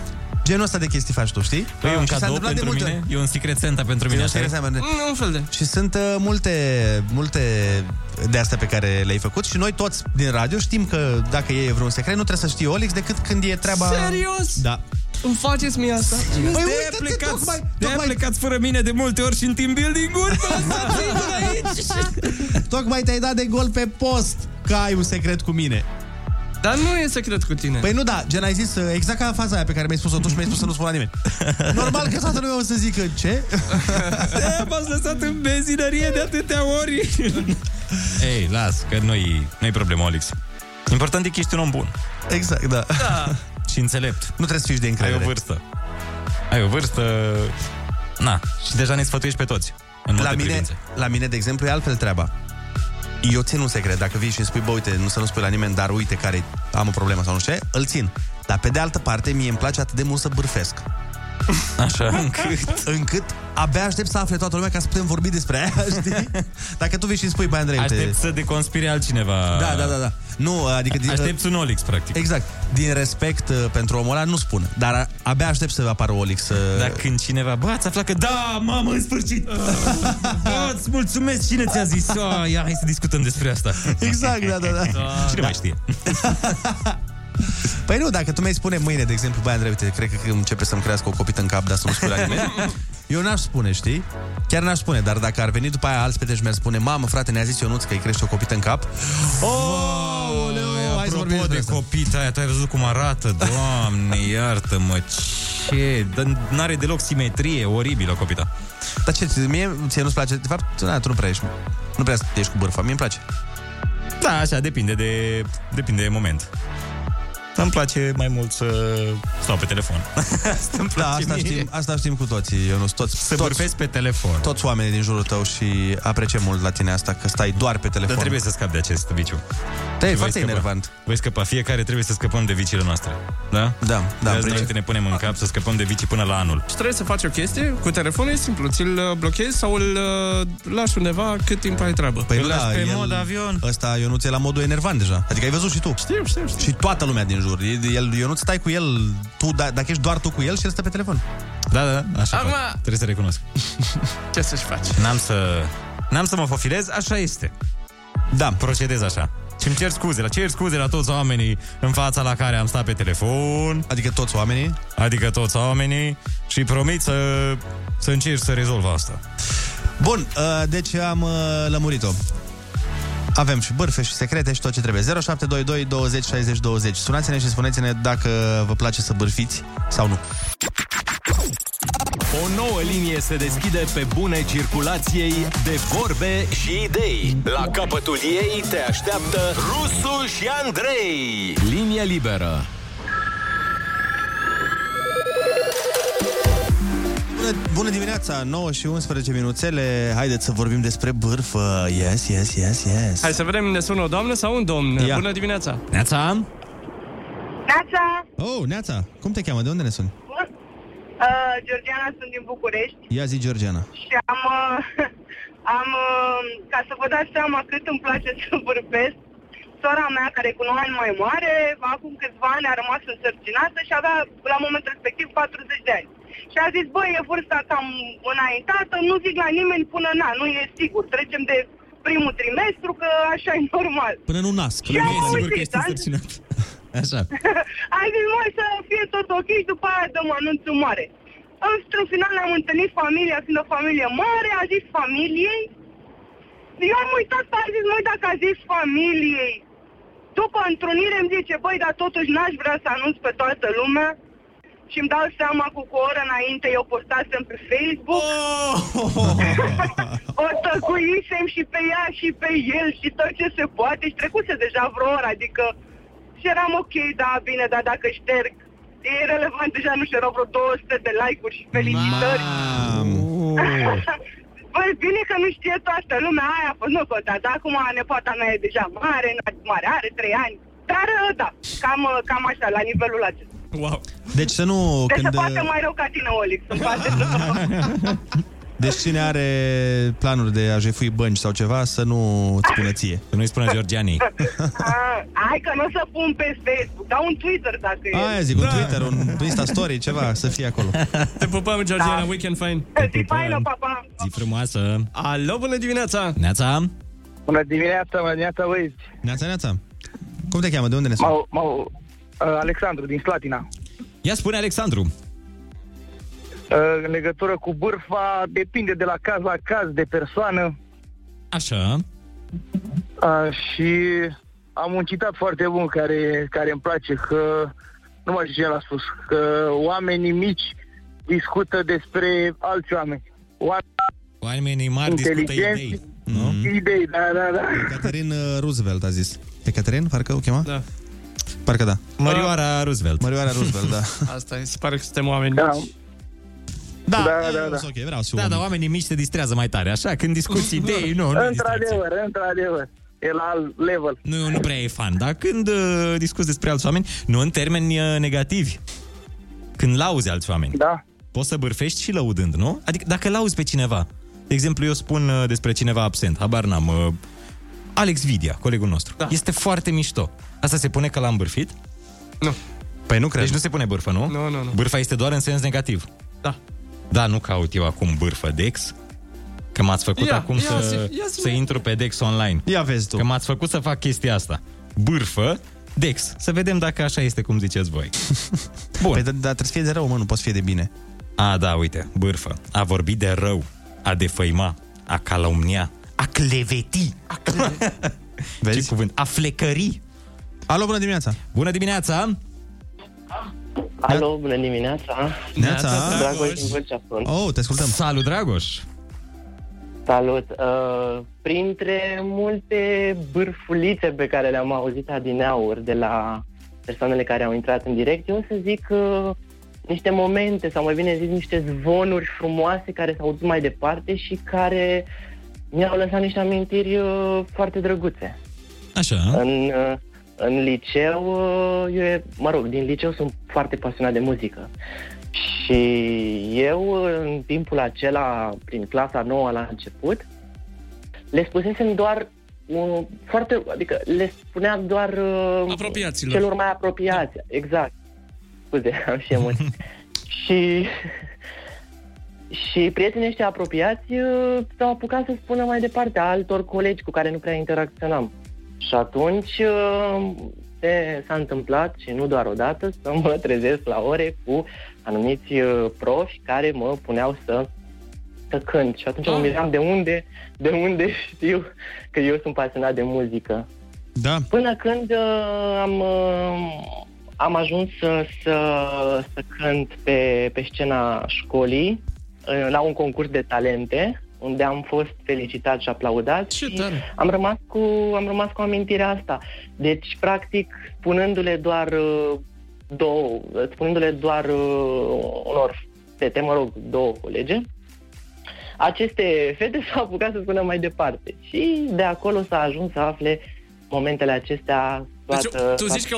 Genul ăsta de chestii faci tu, știi? Păi e un cadou pentru mine, e un Secret Santa pentru mine. Un fel de. Și sunt multe de astea pe care le-ai făcut și noi toți din radio știm că dacă e vreun secret, nu trebuie să știe Olix decât când e treaba... Serios? Da. Îmi faceți mie asta? Păi uite-te, tocmai plecați fără mine de multe ori și în team building-uri. Tocmai te-ai dat de gol pe post că ai un secret cu mine. Dar nu e secret cu tine. Păi nu, da, gen ai zis exact ca faza aia pe care mi-ai spus-o tu și mi-ai spus să nu spun la nimeni. Normal că toată lumea o să zică, ce? M-ați lăsat în benzinărie de atâtea ori. Ei, las, că nu-i problemă, Olix. Important e că ești un om bun. Exact, da. Și înțelept. Nu trebuie să fii de încredere. Ai o vârstă... Na, și deja ne sfătuiești pe toți. La mine, de exemplu, e altfel treaba. Eu țin un secret. Dacă vii și îmi spui, bă, uite, să nu spui la nimeni, dar uite care am o problemă sau nu știu, îl țin. Dar pe de altă parte, mie îmi place atât de mult să bârfesc. Așa, încât abia aștept să afle toată lumea ca să putem vorbi despre aia, știi? Dacă tu vii și îmi spui, băi, Andrei, aștept să deconspire altcineva. Da. Nu, adică aștept un Olix, practic. Exact. Din respect pentru omul ăla, nu spun. Dar abia aștept să apară Olix. Dar când cineva, bă, ați aflat că da, mamă, în sfârșit. Bă, îți mulțumesc, cine ți-a zis? Ia, hai să discutăm despre asta. Exact, da. Cine mai știe? Păi nu, dacă tu mi-ai spune mâine, de exemplu, băi, Andrei, uite, cred că începe să-mi crească o copită în cap, dar să nu spui la nimeni. Eu n-aș spune, știi? Chiar n-aș spune, dar dacă ar veni după aia alți petești mi-ar spune, mamă, frate, ne-a zis Ionuț că îi crește o copită în cap. Oleu, apropo de copita aia, tu ai văzut cum arată? Doamne, iartă-mă, ce... N-are deloc simetrie, oribilă copita. Dar ce, mie, ție nu-ți place? De fapt, tu nu prea ești cu bârfa, mie îmi place. Da, așa, depinde de moment. Îmi place mai mult să stau pe telefon. Da, asta știm cu toții, Ionuț. Să bârfești pe telefon. Toți oamenii din jurul tău și apreciem mult la tine asta, că stai doar pe telefon. Dar trebuie să scapi de acest viciu. Da, e foarte enervant. Voi scăpa, fiecare trebuie să scăpăm de viciile noastre. Da? Da. Noi ne punem în cap să scăpăm de vicii până la anul. Și trebuie să faci o chestie cu telefonul, e simplu. Ți-l blochezi sau îl lași undeva cât timp ai treabă. Păi îl lași pe mod avion. Ăsta, Ionuț, e la modul enervant deja. Adică ai văzut și tu. Știu. Și toată lumea din jur. Eu nu stai cu el, tu, dacă ești doar tu cu el și el stă pe telefon. Da, așa. Trebuie să recunosc. Ce să-și faci? N-am să mă fofilez, așa este. Da, procedez așa. Și îmi cer scuze, la toți oamenii în fața la care am stat pe telefon. Adică toți oamenii. Și promit să încerc să rezolv asta. Bun, deci am lămurit-o. Avem și bârfe și secrete și tot ce trebuie. 0722 20 60 20. Sunați-ne și spuneți-ne dacă vă place să bârfiți sau nu. O nouă linie se deschide pe bune circulației de vorbe și idei. La capătul ei te așteaptă Rusu și Andrei. Linie liberă. Bună dimineața, 9 și 11 minuțele. Haideți să vorbim despre bârfă. Yes, yes, yes, yes. Hai să vedem, ne sună o doamnă sau un domn? Ia. Bună dimineața. Neața. Neața. Oh, Neața, cum te cheamă? De unde ne suni? Georgiana, sunt din București. Ia zi, Georgiana. Și am ca să vă dați seama cât îmi place să vorbesc, sora mea, care e cu 9 ani mai mare, acum câțiva ani a rămas însărcinată și avea, la momentul respectiv, 40 de ani. Și a zis, băi, e vârsta cam înaintată, nu zic la nimeni până na, nu e sigur, trecem de primul trimestru, că așa e normal. Până nu nasc, până nu e sigur că ești însărcinat. Așa. Ai zis, măi, să fie tot ok și după aia dăm anunțul mare. Într-un final ne-am întâlnit familia, fiind o familie mare, a zis familiei. Eu am uitat, a zis, măi, dacă a zis familiei, după întrunire îmi zice, băi, dar totuși n-aș vrea să anunț pe toată lumea. Și îmi dau seama cu o oră înainte eu postasem pe Facebook. O tăcuisem și pe ea și pe el și tot ce se poate. Și trecuse deja vreo oră, adică și eram ok, da, bine, dar dacă șterg, e relevant, deja nu știu, erau vreo 200 de like-uri și felicitări. Băi, bine că nu știe toată lumea aia, păi nu că, dar acum nepoata mea e deja mare, mare, are 3 ani, dar da, cam așa, la nivelul acesta. Wow. Deci să nu... Deci când... să poate mai rău ca tine, Olic, să-mi poate să... Deci cine are planuri de a jefui bănci sau ceva, să nu-ți spună ție. Să nu-i spună Georgianii. Hai că nu o să pun pe Facebook, dar un Twitter dacă e. Aia zic, un Twitter, un Insta Story, ceva, să fie acolo. Te pupăm, Georgiana, da. Weekend fain. Zi faină, papa. Zi frumoasă. Alo, bună dimineața. Neața. Bună dimineața, mă, neața, băieți. Neața, neața. Cum te cheamă, de unde ne suni? Alexandru, din Slatina. Ia spune, Alexandru. În legătură cu bârfa, depinde de la caz la caz, de persoană. Așa. Și am un citat foarte bun care îmi place, că nu mai știu ce l-a spus, că oamenii mici discută despre alți oameni. Oamenii mari discută idei. Idei, da. Catherine Roosevelt a zis. Pe Catherine, parcă o chema? Da. Parcă da. Mărioara Roosevelt. Mărioara Roosevelt, da. Asta se pare că suntem oameni mici. Da. Okay, dar oamenii mici se distrează mai tare, așa, când discuți idei, nu e într-adevăr, într-adevăr. E la alt level. Nu prea e fan, dar când discuți despre alți oameni, nu în termeni negativi. Când lauzi alți oameni. Da. Poți să bârfești și lăudând, nu? Adică dacă lauzi pe cineva. De exemplu, eu spun despre cineva absent, habar n-am, Alex Vidia, colegul nostru. Da. Este foarte mișto. Asta se pune că l-am bârfit? Nu. Păi nu cred. Deci nu se pune bârfă, nu? Nu. Bârfa este doar în sens negativ. Da. Da, nu caut eu acum bârfă Dex, că m-ați făcut să intru pe Dex online. Ia vezi tu. Că m-ați făcut să fac chestia asta. Bârfă Dex. Să vedem dacă așa este cum ziceți voi. Bun. Păi, dar trebuie să fie de rău, mă, nu poți fi de bine. A, da, uite, bârfă. A vorbi de rău, a defăima, a calomnia, a cleveti. Vezi? Ce cuvânt? A flecări. Alo, bună dimineața. Bună dimineața. Alo, bună dimineața. Neața. Dragoș din Vâlcea sunt. Oh, te ascultăm. Salut, Dragoș. Salut. Printre multe bârfulițe pe care le-am auzit adineauri de la persoanele care au intrat în direct, eu o să zic niște momente, sau mai bine zis, niște zvonuri frumoase care s-au dus mai departe și care mi-au lăsat niște amintiri foarte drăguțe. Așa. În liceu, din liceu sunt foarte pasionat de muzică. Și eu, în timpul acela, prin clasa 9 la început, le spusesem doar le spuneam doar celor mai apropiați. Exact. Scuze, am și emoții. Și prietenii ăștia apropiați s-au apucat să spună mai departe altor colegi cu care nu prea interacționam. Și atunci s-a întâmplat, și nu doar odată, să mă trezesc la ore cu anumiți profi care mă puneau să cânt. Și atunci mă miram de unde știu că eu sunt pasionat de muzică. Da. Până când am ajuns să cânt pe scena școlii, la un concurs de talente, unde am fost felicitat și aplaudat și am rămas cu amintirea asta. Deci, practic, spunându-le doar unor fete, mă rog, două colege, aceste fete s-au apucat să spună mai departe și de acolo s-a ajuns să afle momentele acestea. Toată, deci, tu zici că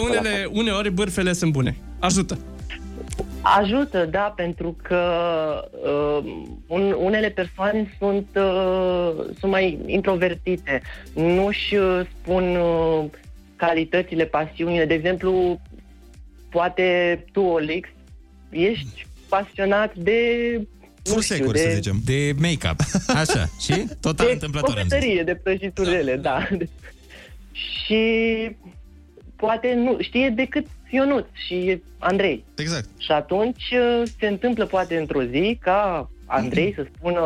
uneori bârfele sunt bune. Ajută! Ajută, da, pentru că unele persoane sunt mai introvertite, nu-și spun calitățile, pasiunile. De exemplu, poate tu, Olix, ești pasionat de... Fursecuri, să zicem. De make-up, așa, și total întâmplător. De copetărie, de prăjiturele, da. Și poate nu știe decât Ionuț și Andrei. Exact. Și atunci se întâmplă poate într-o zi ca Andrei să spună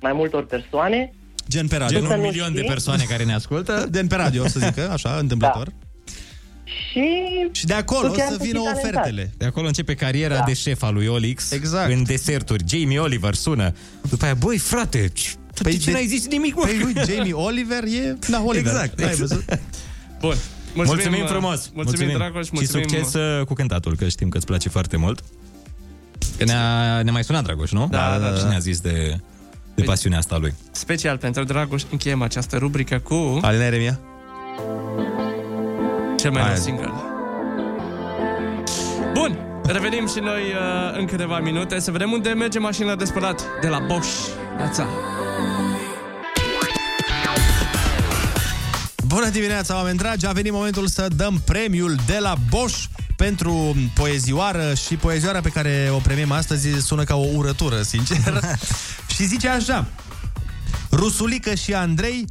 mai multor persoane. Gen pe radio. Gen un milion de persoane care ne ascultă. Gen pe radio, să zică, așa, întâmplător. Da. Și de acolo să vină ofertele. De acolo începe cariera de șef a lui Olix. Exact. În deserturi. Jamie Oliver sună. După aia, băi, frate, ce n-ai zis nimic, mă? Păi lui Jamie Oliver e... Da, Oliver. Exact. Ai văzut? Bun. Mulțumim frumos! Mulțumim, Dragoș! Mulțumim. Și succes cu cântatul, că știm că îți place foarte mult. Că ne-a mai sunat Dragoș, nu? Da. Și ne-a zis de pasiunea asta lui. Special pentru Dragoș, încheiem această rubrică cu... Alina Eremia. Cel mai nou single. Bun! Revenim și noi în câteva minute să vedem unde merge mașina de spălat de la Bosch. Ața! Bună dimineața, oameni dragi! A venit momentul să dăm premiul de la Bosch pentru poezioară și poezioara pe care o premiem astăzi sună ca o urătură, sincer. Și zice așa: Rusulică și Andrei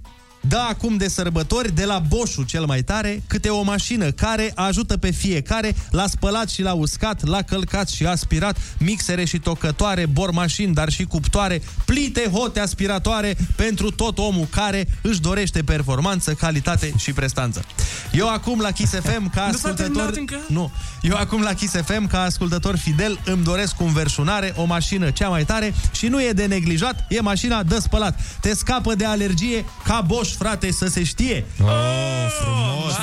dă acum de sărbători de la Bosch cel mai tare câte o mașină care ajută pe fiecare la spălat și la uscat, la călcat și aspirat, mixere și tocătoare, bormașini, dar și cuptoare, plite, hote, aspiratoare, pentru tot omul care își dorește performanță, calitate și prestanță. Eu acum la Kiss FM ca ascultător... Eu acum la Kiss FM ca ascultător fidel îmi doresc înverșunare, o mașină cea mai tare și nu e de neglijat, e mașina de spălat. Te scapă de alergie ca Bosch, frate, să se știe. Oh, frumos!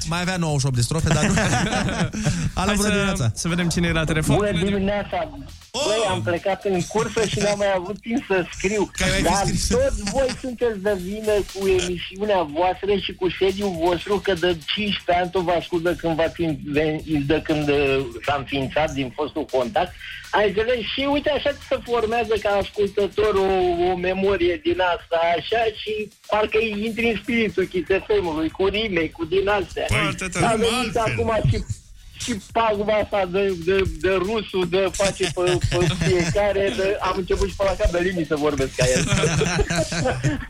Și mai avea 98 de strofe, dar nu... Hai să vedem cine e la telefon. Bună dimineața! Băi, am plecat în cursă și n-am mai avut timp să scriu. Dar toți voi sunteți de vină cu emisiunea voastră și cu sediul vostru, că de 15 ani tot vă ascultă de când s-a înființat din fostul contact. Ai înțeles? Și uite, așa se formează ca ascultător o memorie din asta, așa, și parcă îi intri în spiritul Kiss FM-ului, cu rime, cu din astea. Și paguba asta de rusul, de face pe fiecare, am început și pe la cap de linii să vorbesc ca el.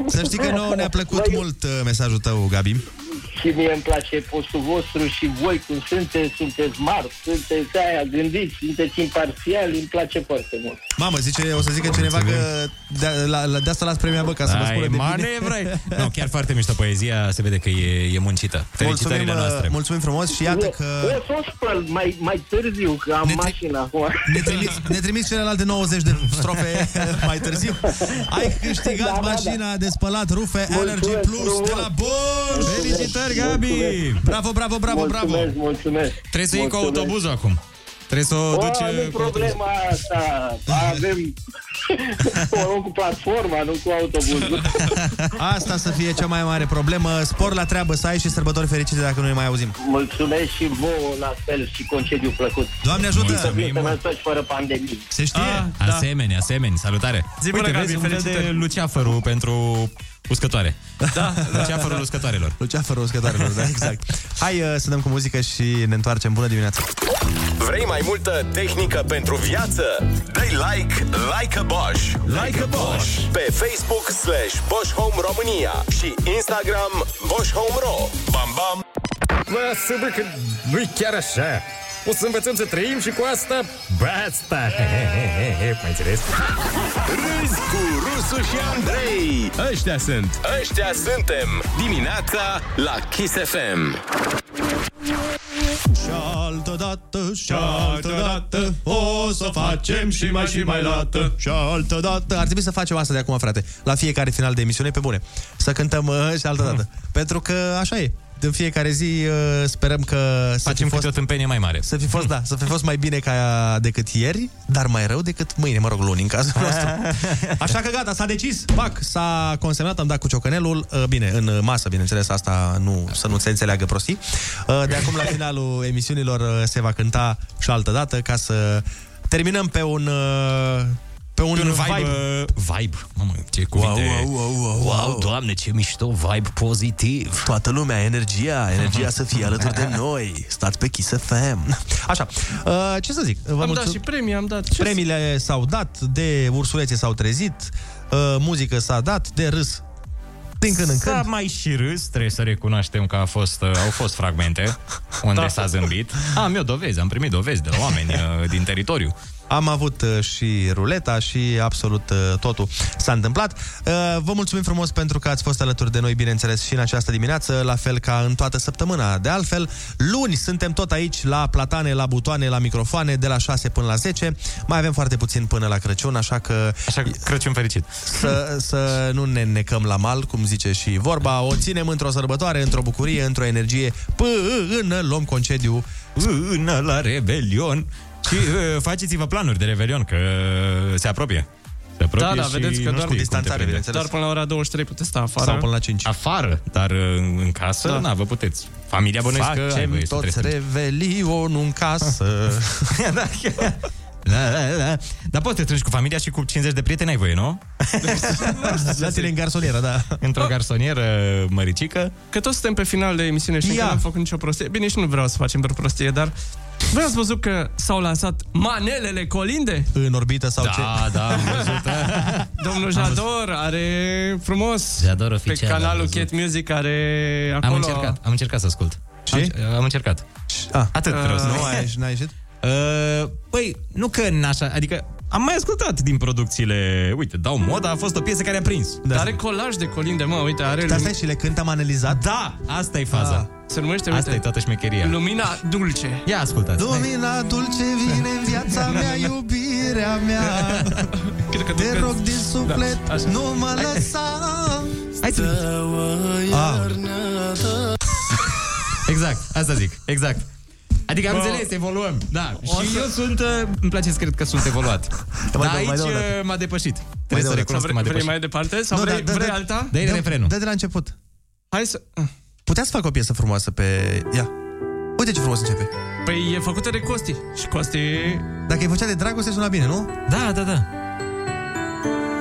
Să știi că nouă ne-a plăcut mult mesajul tău, Gabi. Și mie îmi place postul vostru și voi cum sunteți mari, sunteți aia, gândiți, sunteți imparțiali, îmi place foarte mult. Mamă, zice, o să zică cineva că de asta las premia, bă, ca să vă spună de bine. Nu, chiar foarte mișto poezia, se vede că e muncită. Felicitările noastre. Mulțumim frumos și iată că... mai târziu, că am mașina acum. Ne trimis celelalte 90 de strofe mai târziu. Ai câștigat mașina de spălat rufe Allergy Plus de la Bosch. Felicitări, Gabi! Bravo! Mulțumesc. Trebuie să iei cu autobuzul acum. Trebuie să o duci... Nu-i problema asta. Avem o cu platforma, nu cu autobuzul. Asta să fie cea mai mare problemă. Spor la treabă să ai și sărbători fericite dacă nu ne mai auzim. Mulțumesc și vouă la fel și concediu plăcut. Doamne ajută! Să fim sănătoși fără pandemie. Se știe? Da. Asemeni, salutare! Uite, vezi un fel de luceafărul pentru... uscătoare. Da. Luceafărul uscătoarelor. Luceafărul uscătoarelor, da, exact. Hai să dăm cu muzică și ne întoarcem. Bună dimineața! Vrei mai multă tehnică pentru viață? Dă-i like a Bosch. Like a Bosch. Pe Facebook/Bosch Home România și Instagram Bosch Home Ro. Bam, bam! Mă asumă că nu-i chiar așa. O să învățăm să trăim și cu asta basta. Mai înțeles? Râzi cu Rusu și Andrei. Ăștia suntem dimineața la Kiss FM. Și altă dată o să facem și mai lată. Și altă dată. Ar trebui să facem asta de acum, frate. La fiecare final de emisiune, pe bune. Să cântăm și altă dată. Pentru că așa e. în fiecare zi sperăm că să facem câte o tâmpenie mai mare. Să fi fost, da, să fi fost mai bine ca decât ieri, dar mai rău decât mâine, mă rog, luni în cazul nostru. Așa că gata, s-a decis. Pac, s-a consemnat, am dat cu ciocanelul, bine, în masă, bineînțeles, asta nu, să nu se înțeleagă prostii. De acum la finalul emisiunilor se va cânta și altă dată ca să terminăm pe un vibe. Mamă, ce cuvinte. Wow, Doamne, ce mișto, vibe pozitiv. Toată lumea, energia să fie alături de noi. Stați pe Kiss FM. Așa. Ce să zic? Dat și premii, am dat. Premiile s-au dat, de ursulețe s-au trezit, muzică s-a dat, de râs. Din când în când. S-a mai și râs, trebuie să recunoaștem că au fost fragmente unde da. S-a zâmbit. Am eu dovezi, am primit dovezi de la oameni din teritoriu. Am avut și ruleta și absolut totul s-a întâmplat. Vă mulțumim frumos pentru că ați fost alături de noi, bineînțeles, și în această dimineață, la fel ca în toată săptămâna. De altfel, luni suntem tot aici, la platane, la butoane, la microfoane, de la 6 până la 10. Mai avem foarte puțin până la Crăciun, așa că Crăciun fericit. Să nu ne necăm la mal, cum zice și vorba. O ținem într-o sărbătoare, într-o bucurie, într-o energie, până luăm concediu, până la Rebelion. Și faceți-vă planuri de Revelion, că se apropie. Da, da, vedeți că doar cu distanțare, bineînțeles. Doar până la ora 23 puteți sta afară. Sau până la 5. Afară, dar în casă, da, vă puteți. Familia bănuiesc că ai voie să treci. Facem toți Revelionul în casă. Da. Dar poți să treci cu familia și cu 50 de prieteni ai voie, nu? Dați-le în garsonieră, da. Într-o garsonieră măricică. Că toți suntem pe final de emisiune și nu am făcut nicio prostie. Bine, și nu vreau să facem vreo prostie, dar... Voi ați văzut că s-au lansat manelele colinde? În orbită sau ce? Da, am văzut. Domnul Jador are frumos Jador oficial, pe canalul Cat Music are acolo... Am încercat să ascult. Și? Am încercat. Atât vreau să... Nu ai ieșit? Păi, nu că n-așa, adică am mai ascultat din producțiile. Uite, Dau Moda a fost o piesă care a prins. Da. Are colaj de colinde, mă, uite, are... Asta și le cânt, am analizat. Da, asta e faza. Se numește, uite, asta e toată șmecheria. Lumina dulce. Ia ascultați. Lumina dulce vine în viața mea, iubirea mea. Te rog din suflet, nu mă lăsa. Hai să exact, asta zic, exact. Adică am înțeles, evoluăm. Da. Și eu sunt, îmi place să cred că sunt evoluat. Dar aici m-a depășit. Trebuie să recunosc că m-a depășit. Vrei mai departe? Sau vrei alta? Dă-i refrenul. Dă de la început. Hai să... Putea să fac o piesă frumoasă pe ea. Uite ce frumos începe. Păi e făcută de Costi. Și Costi... Dacă e făcea de dragoste, suna bine, nu? Da.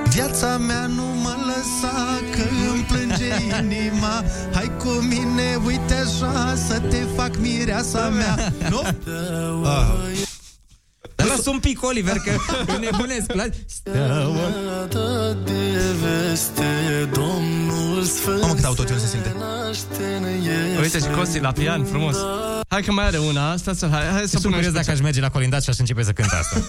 Viața mea nu mă lăsa, că îmi plânge inima. Hai cu mine, uite așa, să te fac mireasa mea. Nu? Dar las un pic, Oliver, că nebunesc. Mamă, cât autotune se simte. Uite și Costi la pian, frumos. Hai că mai are una asta. Hai să punem curios dacă aș merge la colindat și aș începe să cânt asta.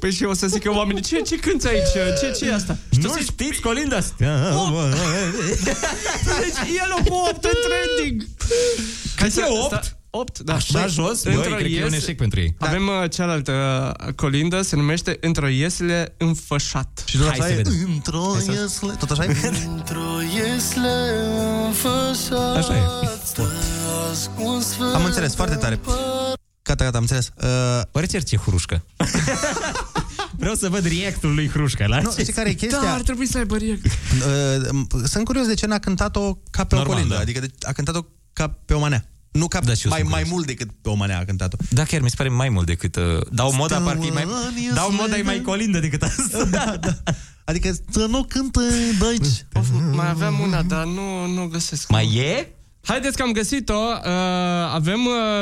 Păi și o să zic eu, oamenii, ce cânti aici? Ce e asta? Nu știți colinda asta? Deci el o cu 8 în trending. Cât e 8? 8, da. Așa jos? Băi, cred că e un eșec pentru ei. Avem cealaltă colindă, se numește Într-o iesle înfășat. Și hai să vedem. Într-o iesle... Tot așa e? Într-o iesle înfășat. Așa e. Am înțeles, foarte tare. Gata, am înțeles. Oare ce Hurușcă? Vreau să văd reactul lui Hurușcă. Nu, știi care e chestia? Da, ar trebui să aibă react. Sunt curios de ce n-a cântat-o ca pe o colindă. Adică a cântat-o ca pe o manea. Nu cap, da, mai mult decât pe o manea a cântat-o. Da, chiar mi se pare mai mult decât... Dau Moda, parcă mai... Dau Moda e mai colindă decât asta. Da. Adică să nu cântă de aici. Mai aveam una, dar nu găsesc. Mai e? Haideți că am găsit-o. Avem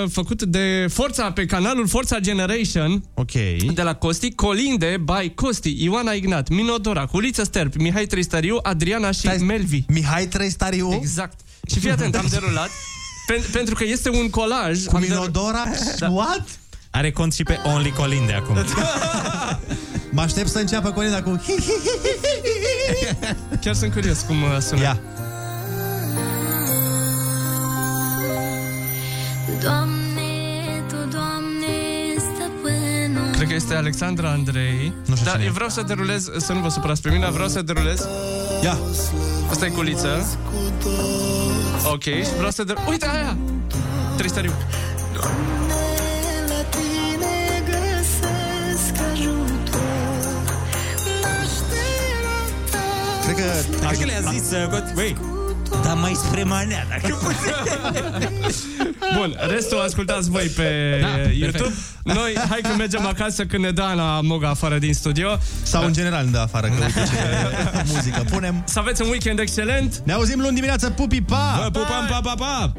făcut de Forța, pe canalul Forța Generation. Ok. De la Costi. Colinde by Costi, Ioana Ignat, Minodora, Culiță Sterp, Mihai Tristariu, Adriana și Melvi. Mihai Tristariu? Exact. Și fii atent, am derulat. Pentru că este un colaj. Cu Minodora? Da. What? Are cont și pe Only Colinde acum. Mă aștept să înceapă Colinda cu... Chiar sunt curios cum sună. Ia. Doamne, tu, Doamne, stăpânul. Cred că este Alexandru Andrei. Dar vreau să derulez, să nu vă supărați pe mine, vreau să derulez... Ia, asta e culiță. Ok, vreau să... Uite aia! Tristariu. Cred că le-a zis băi, dar mai spre manea, dacă bun, restul ascultați voi pe YouTube. Noi, hai că mergem acasă când ne dă Ana Moga afară din studio. Sau în general ne dă afară, că uite ce muzică punem. Să aveți un weekend excelent. Ne auzim luni dimineață, pupi, pa! Vă pupăm, pa, pa, pa!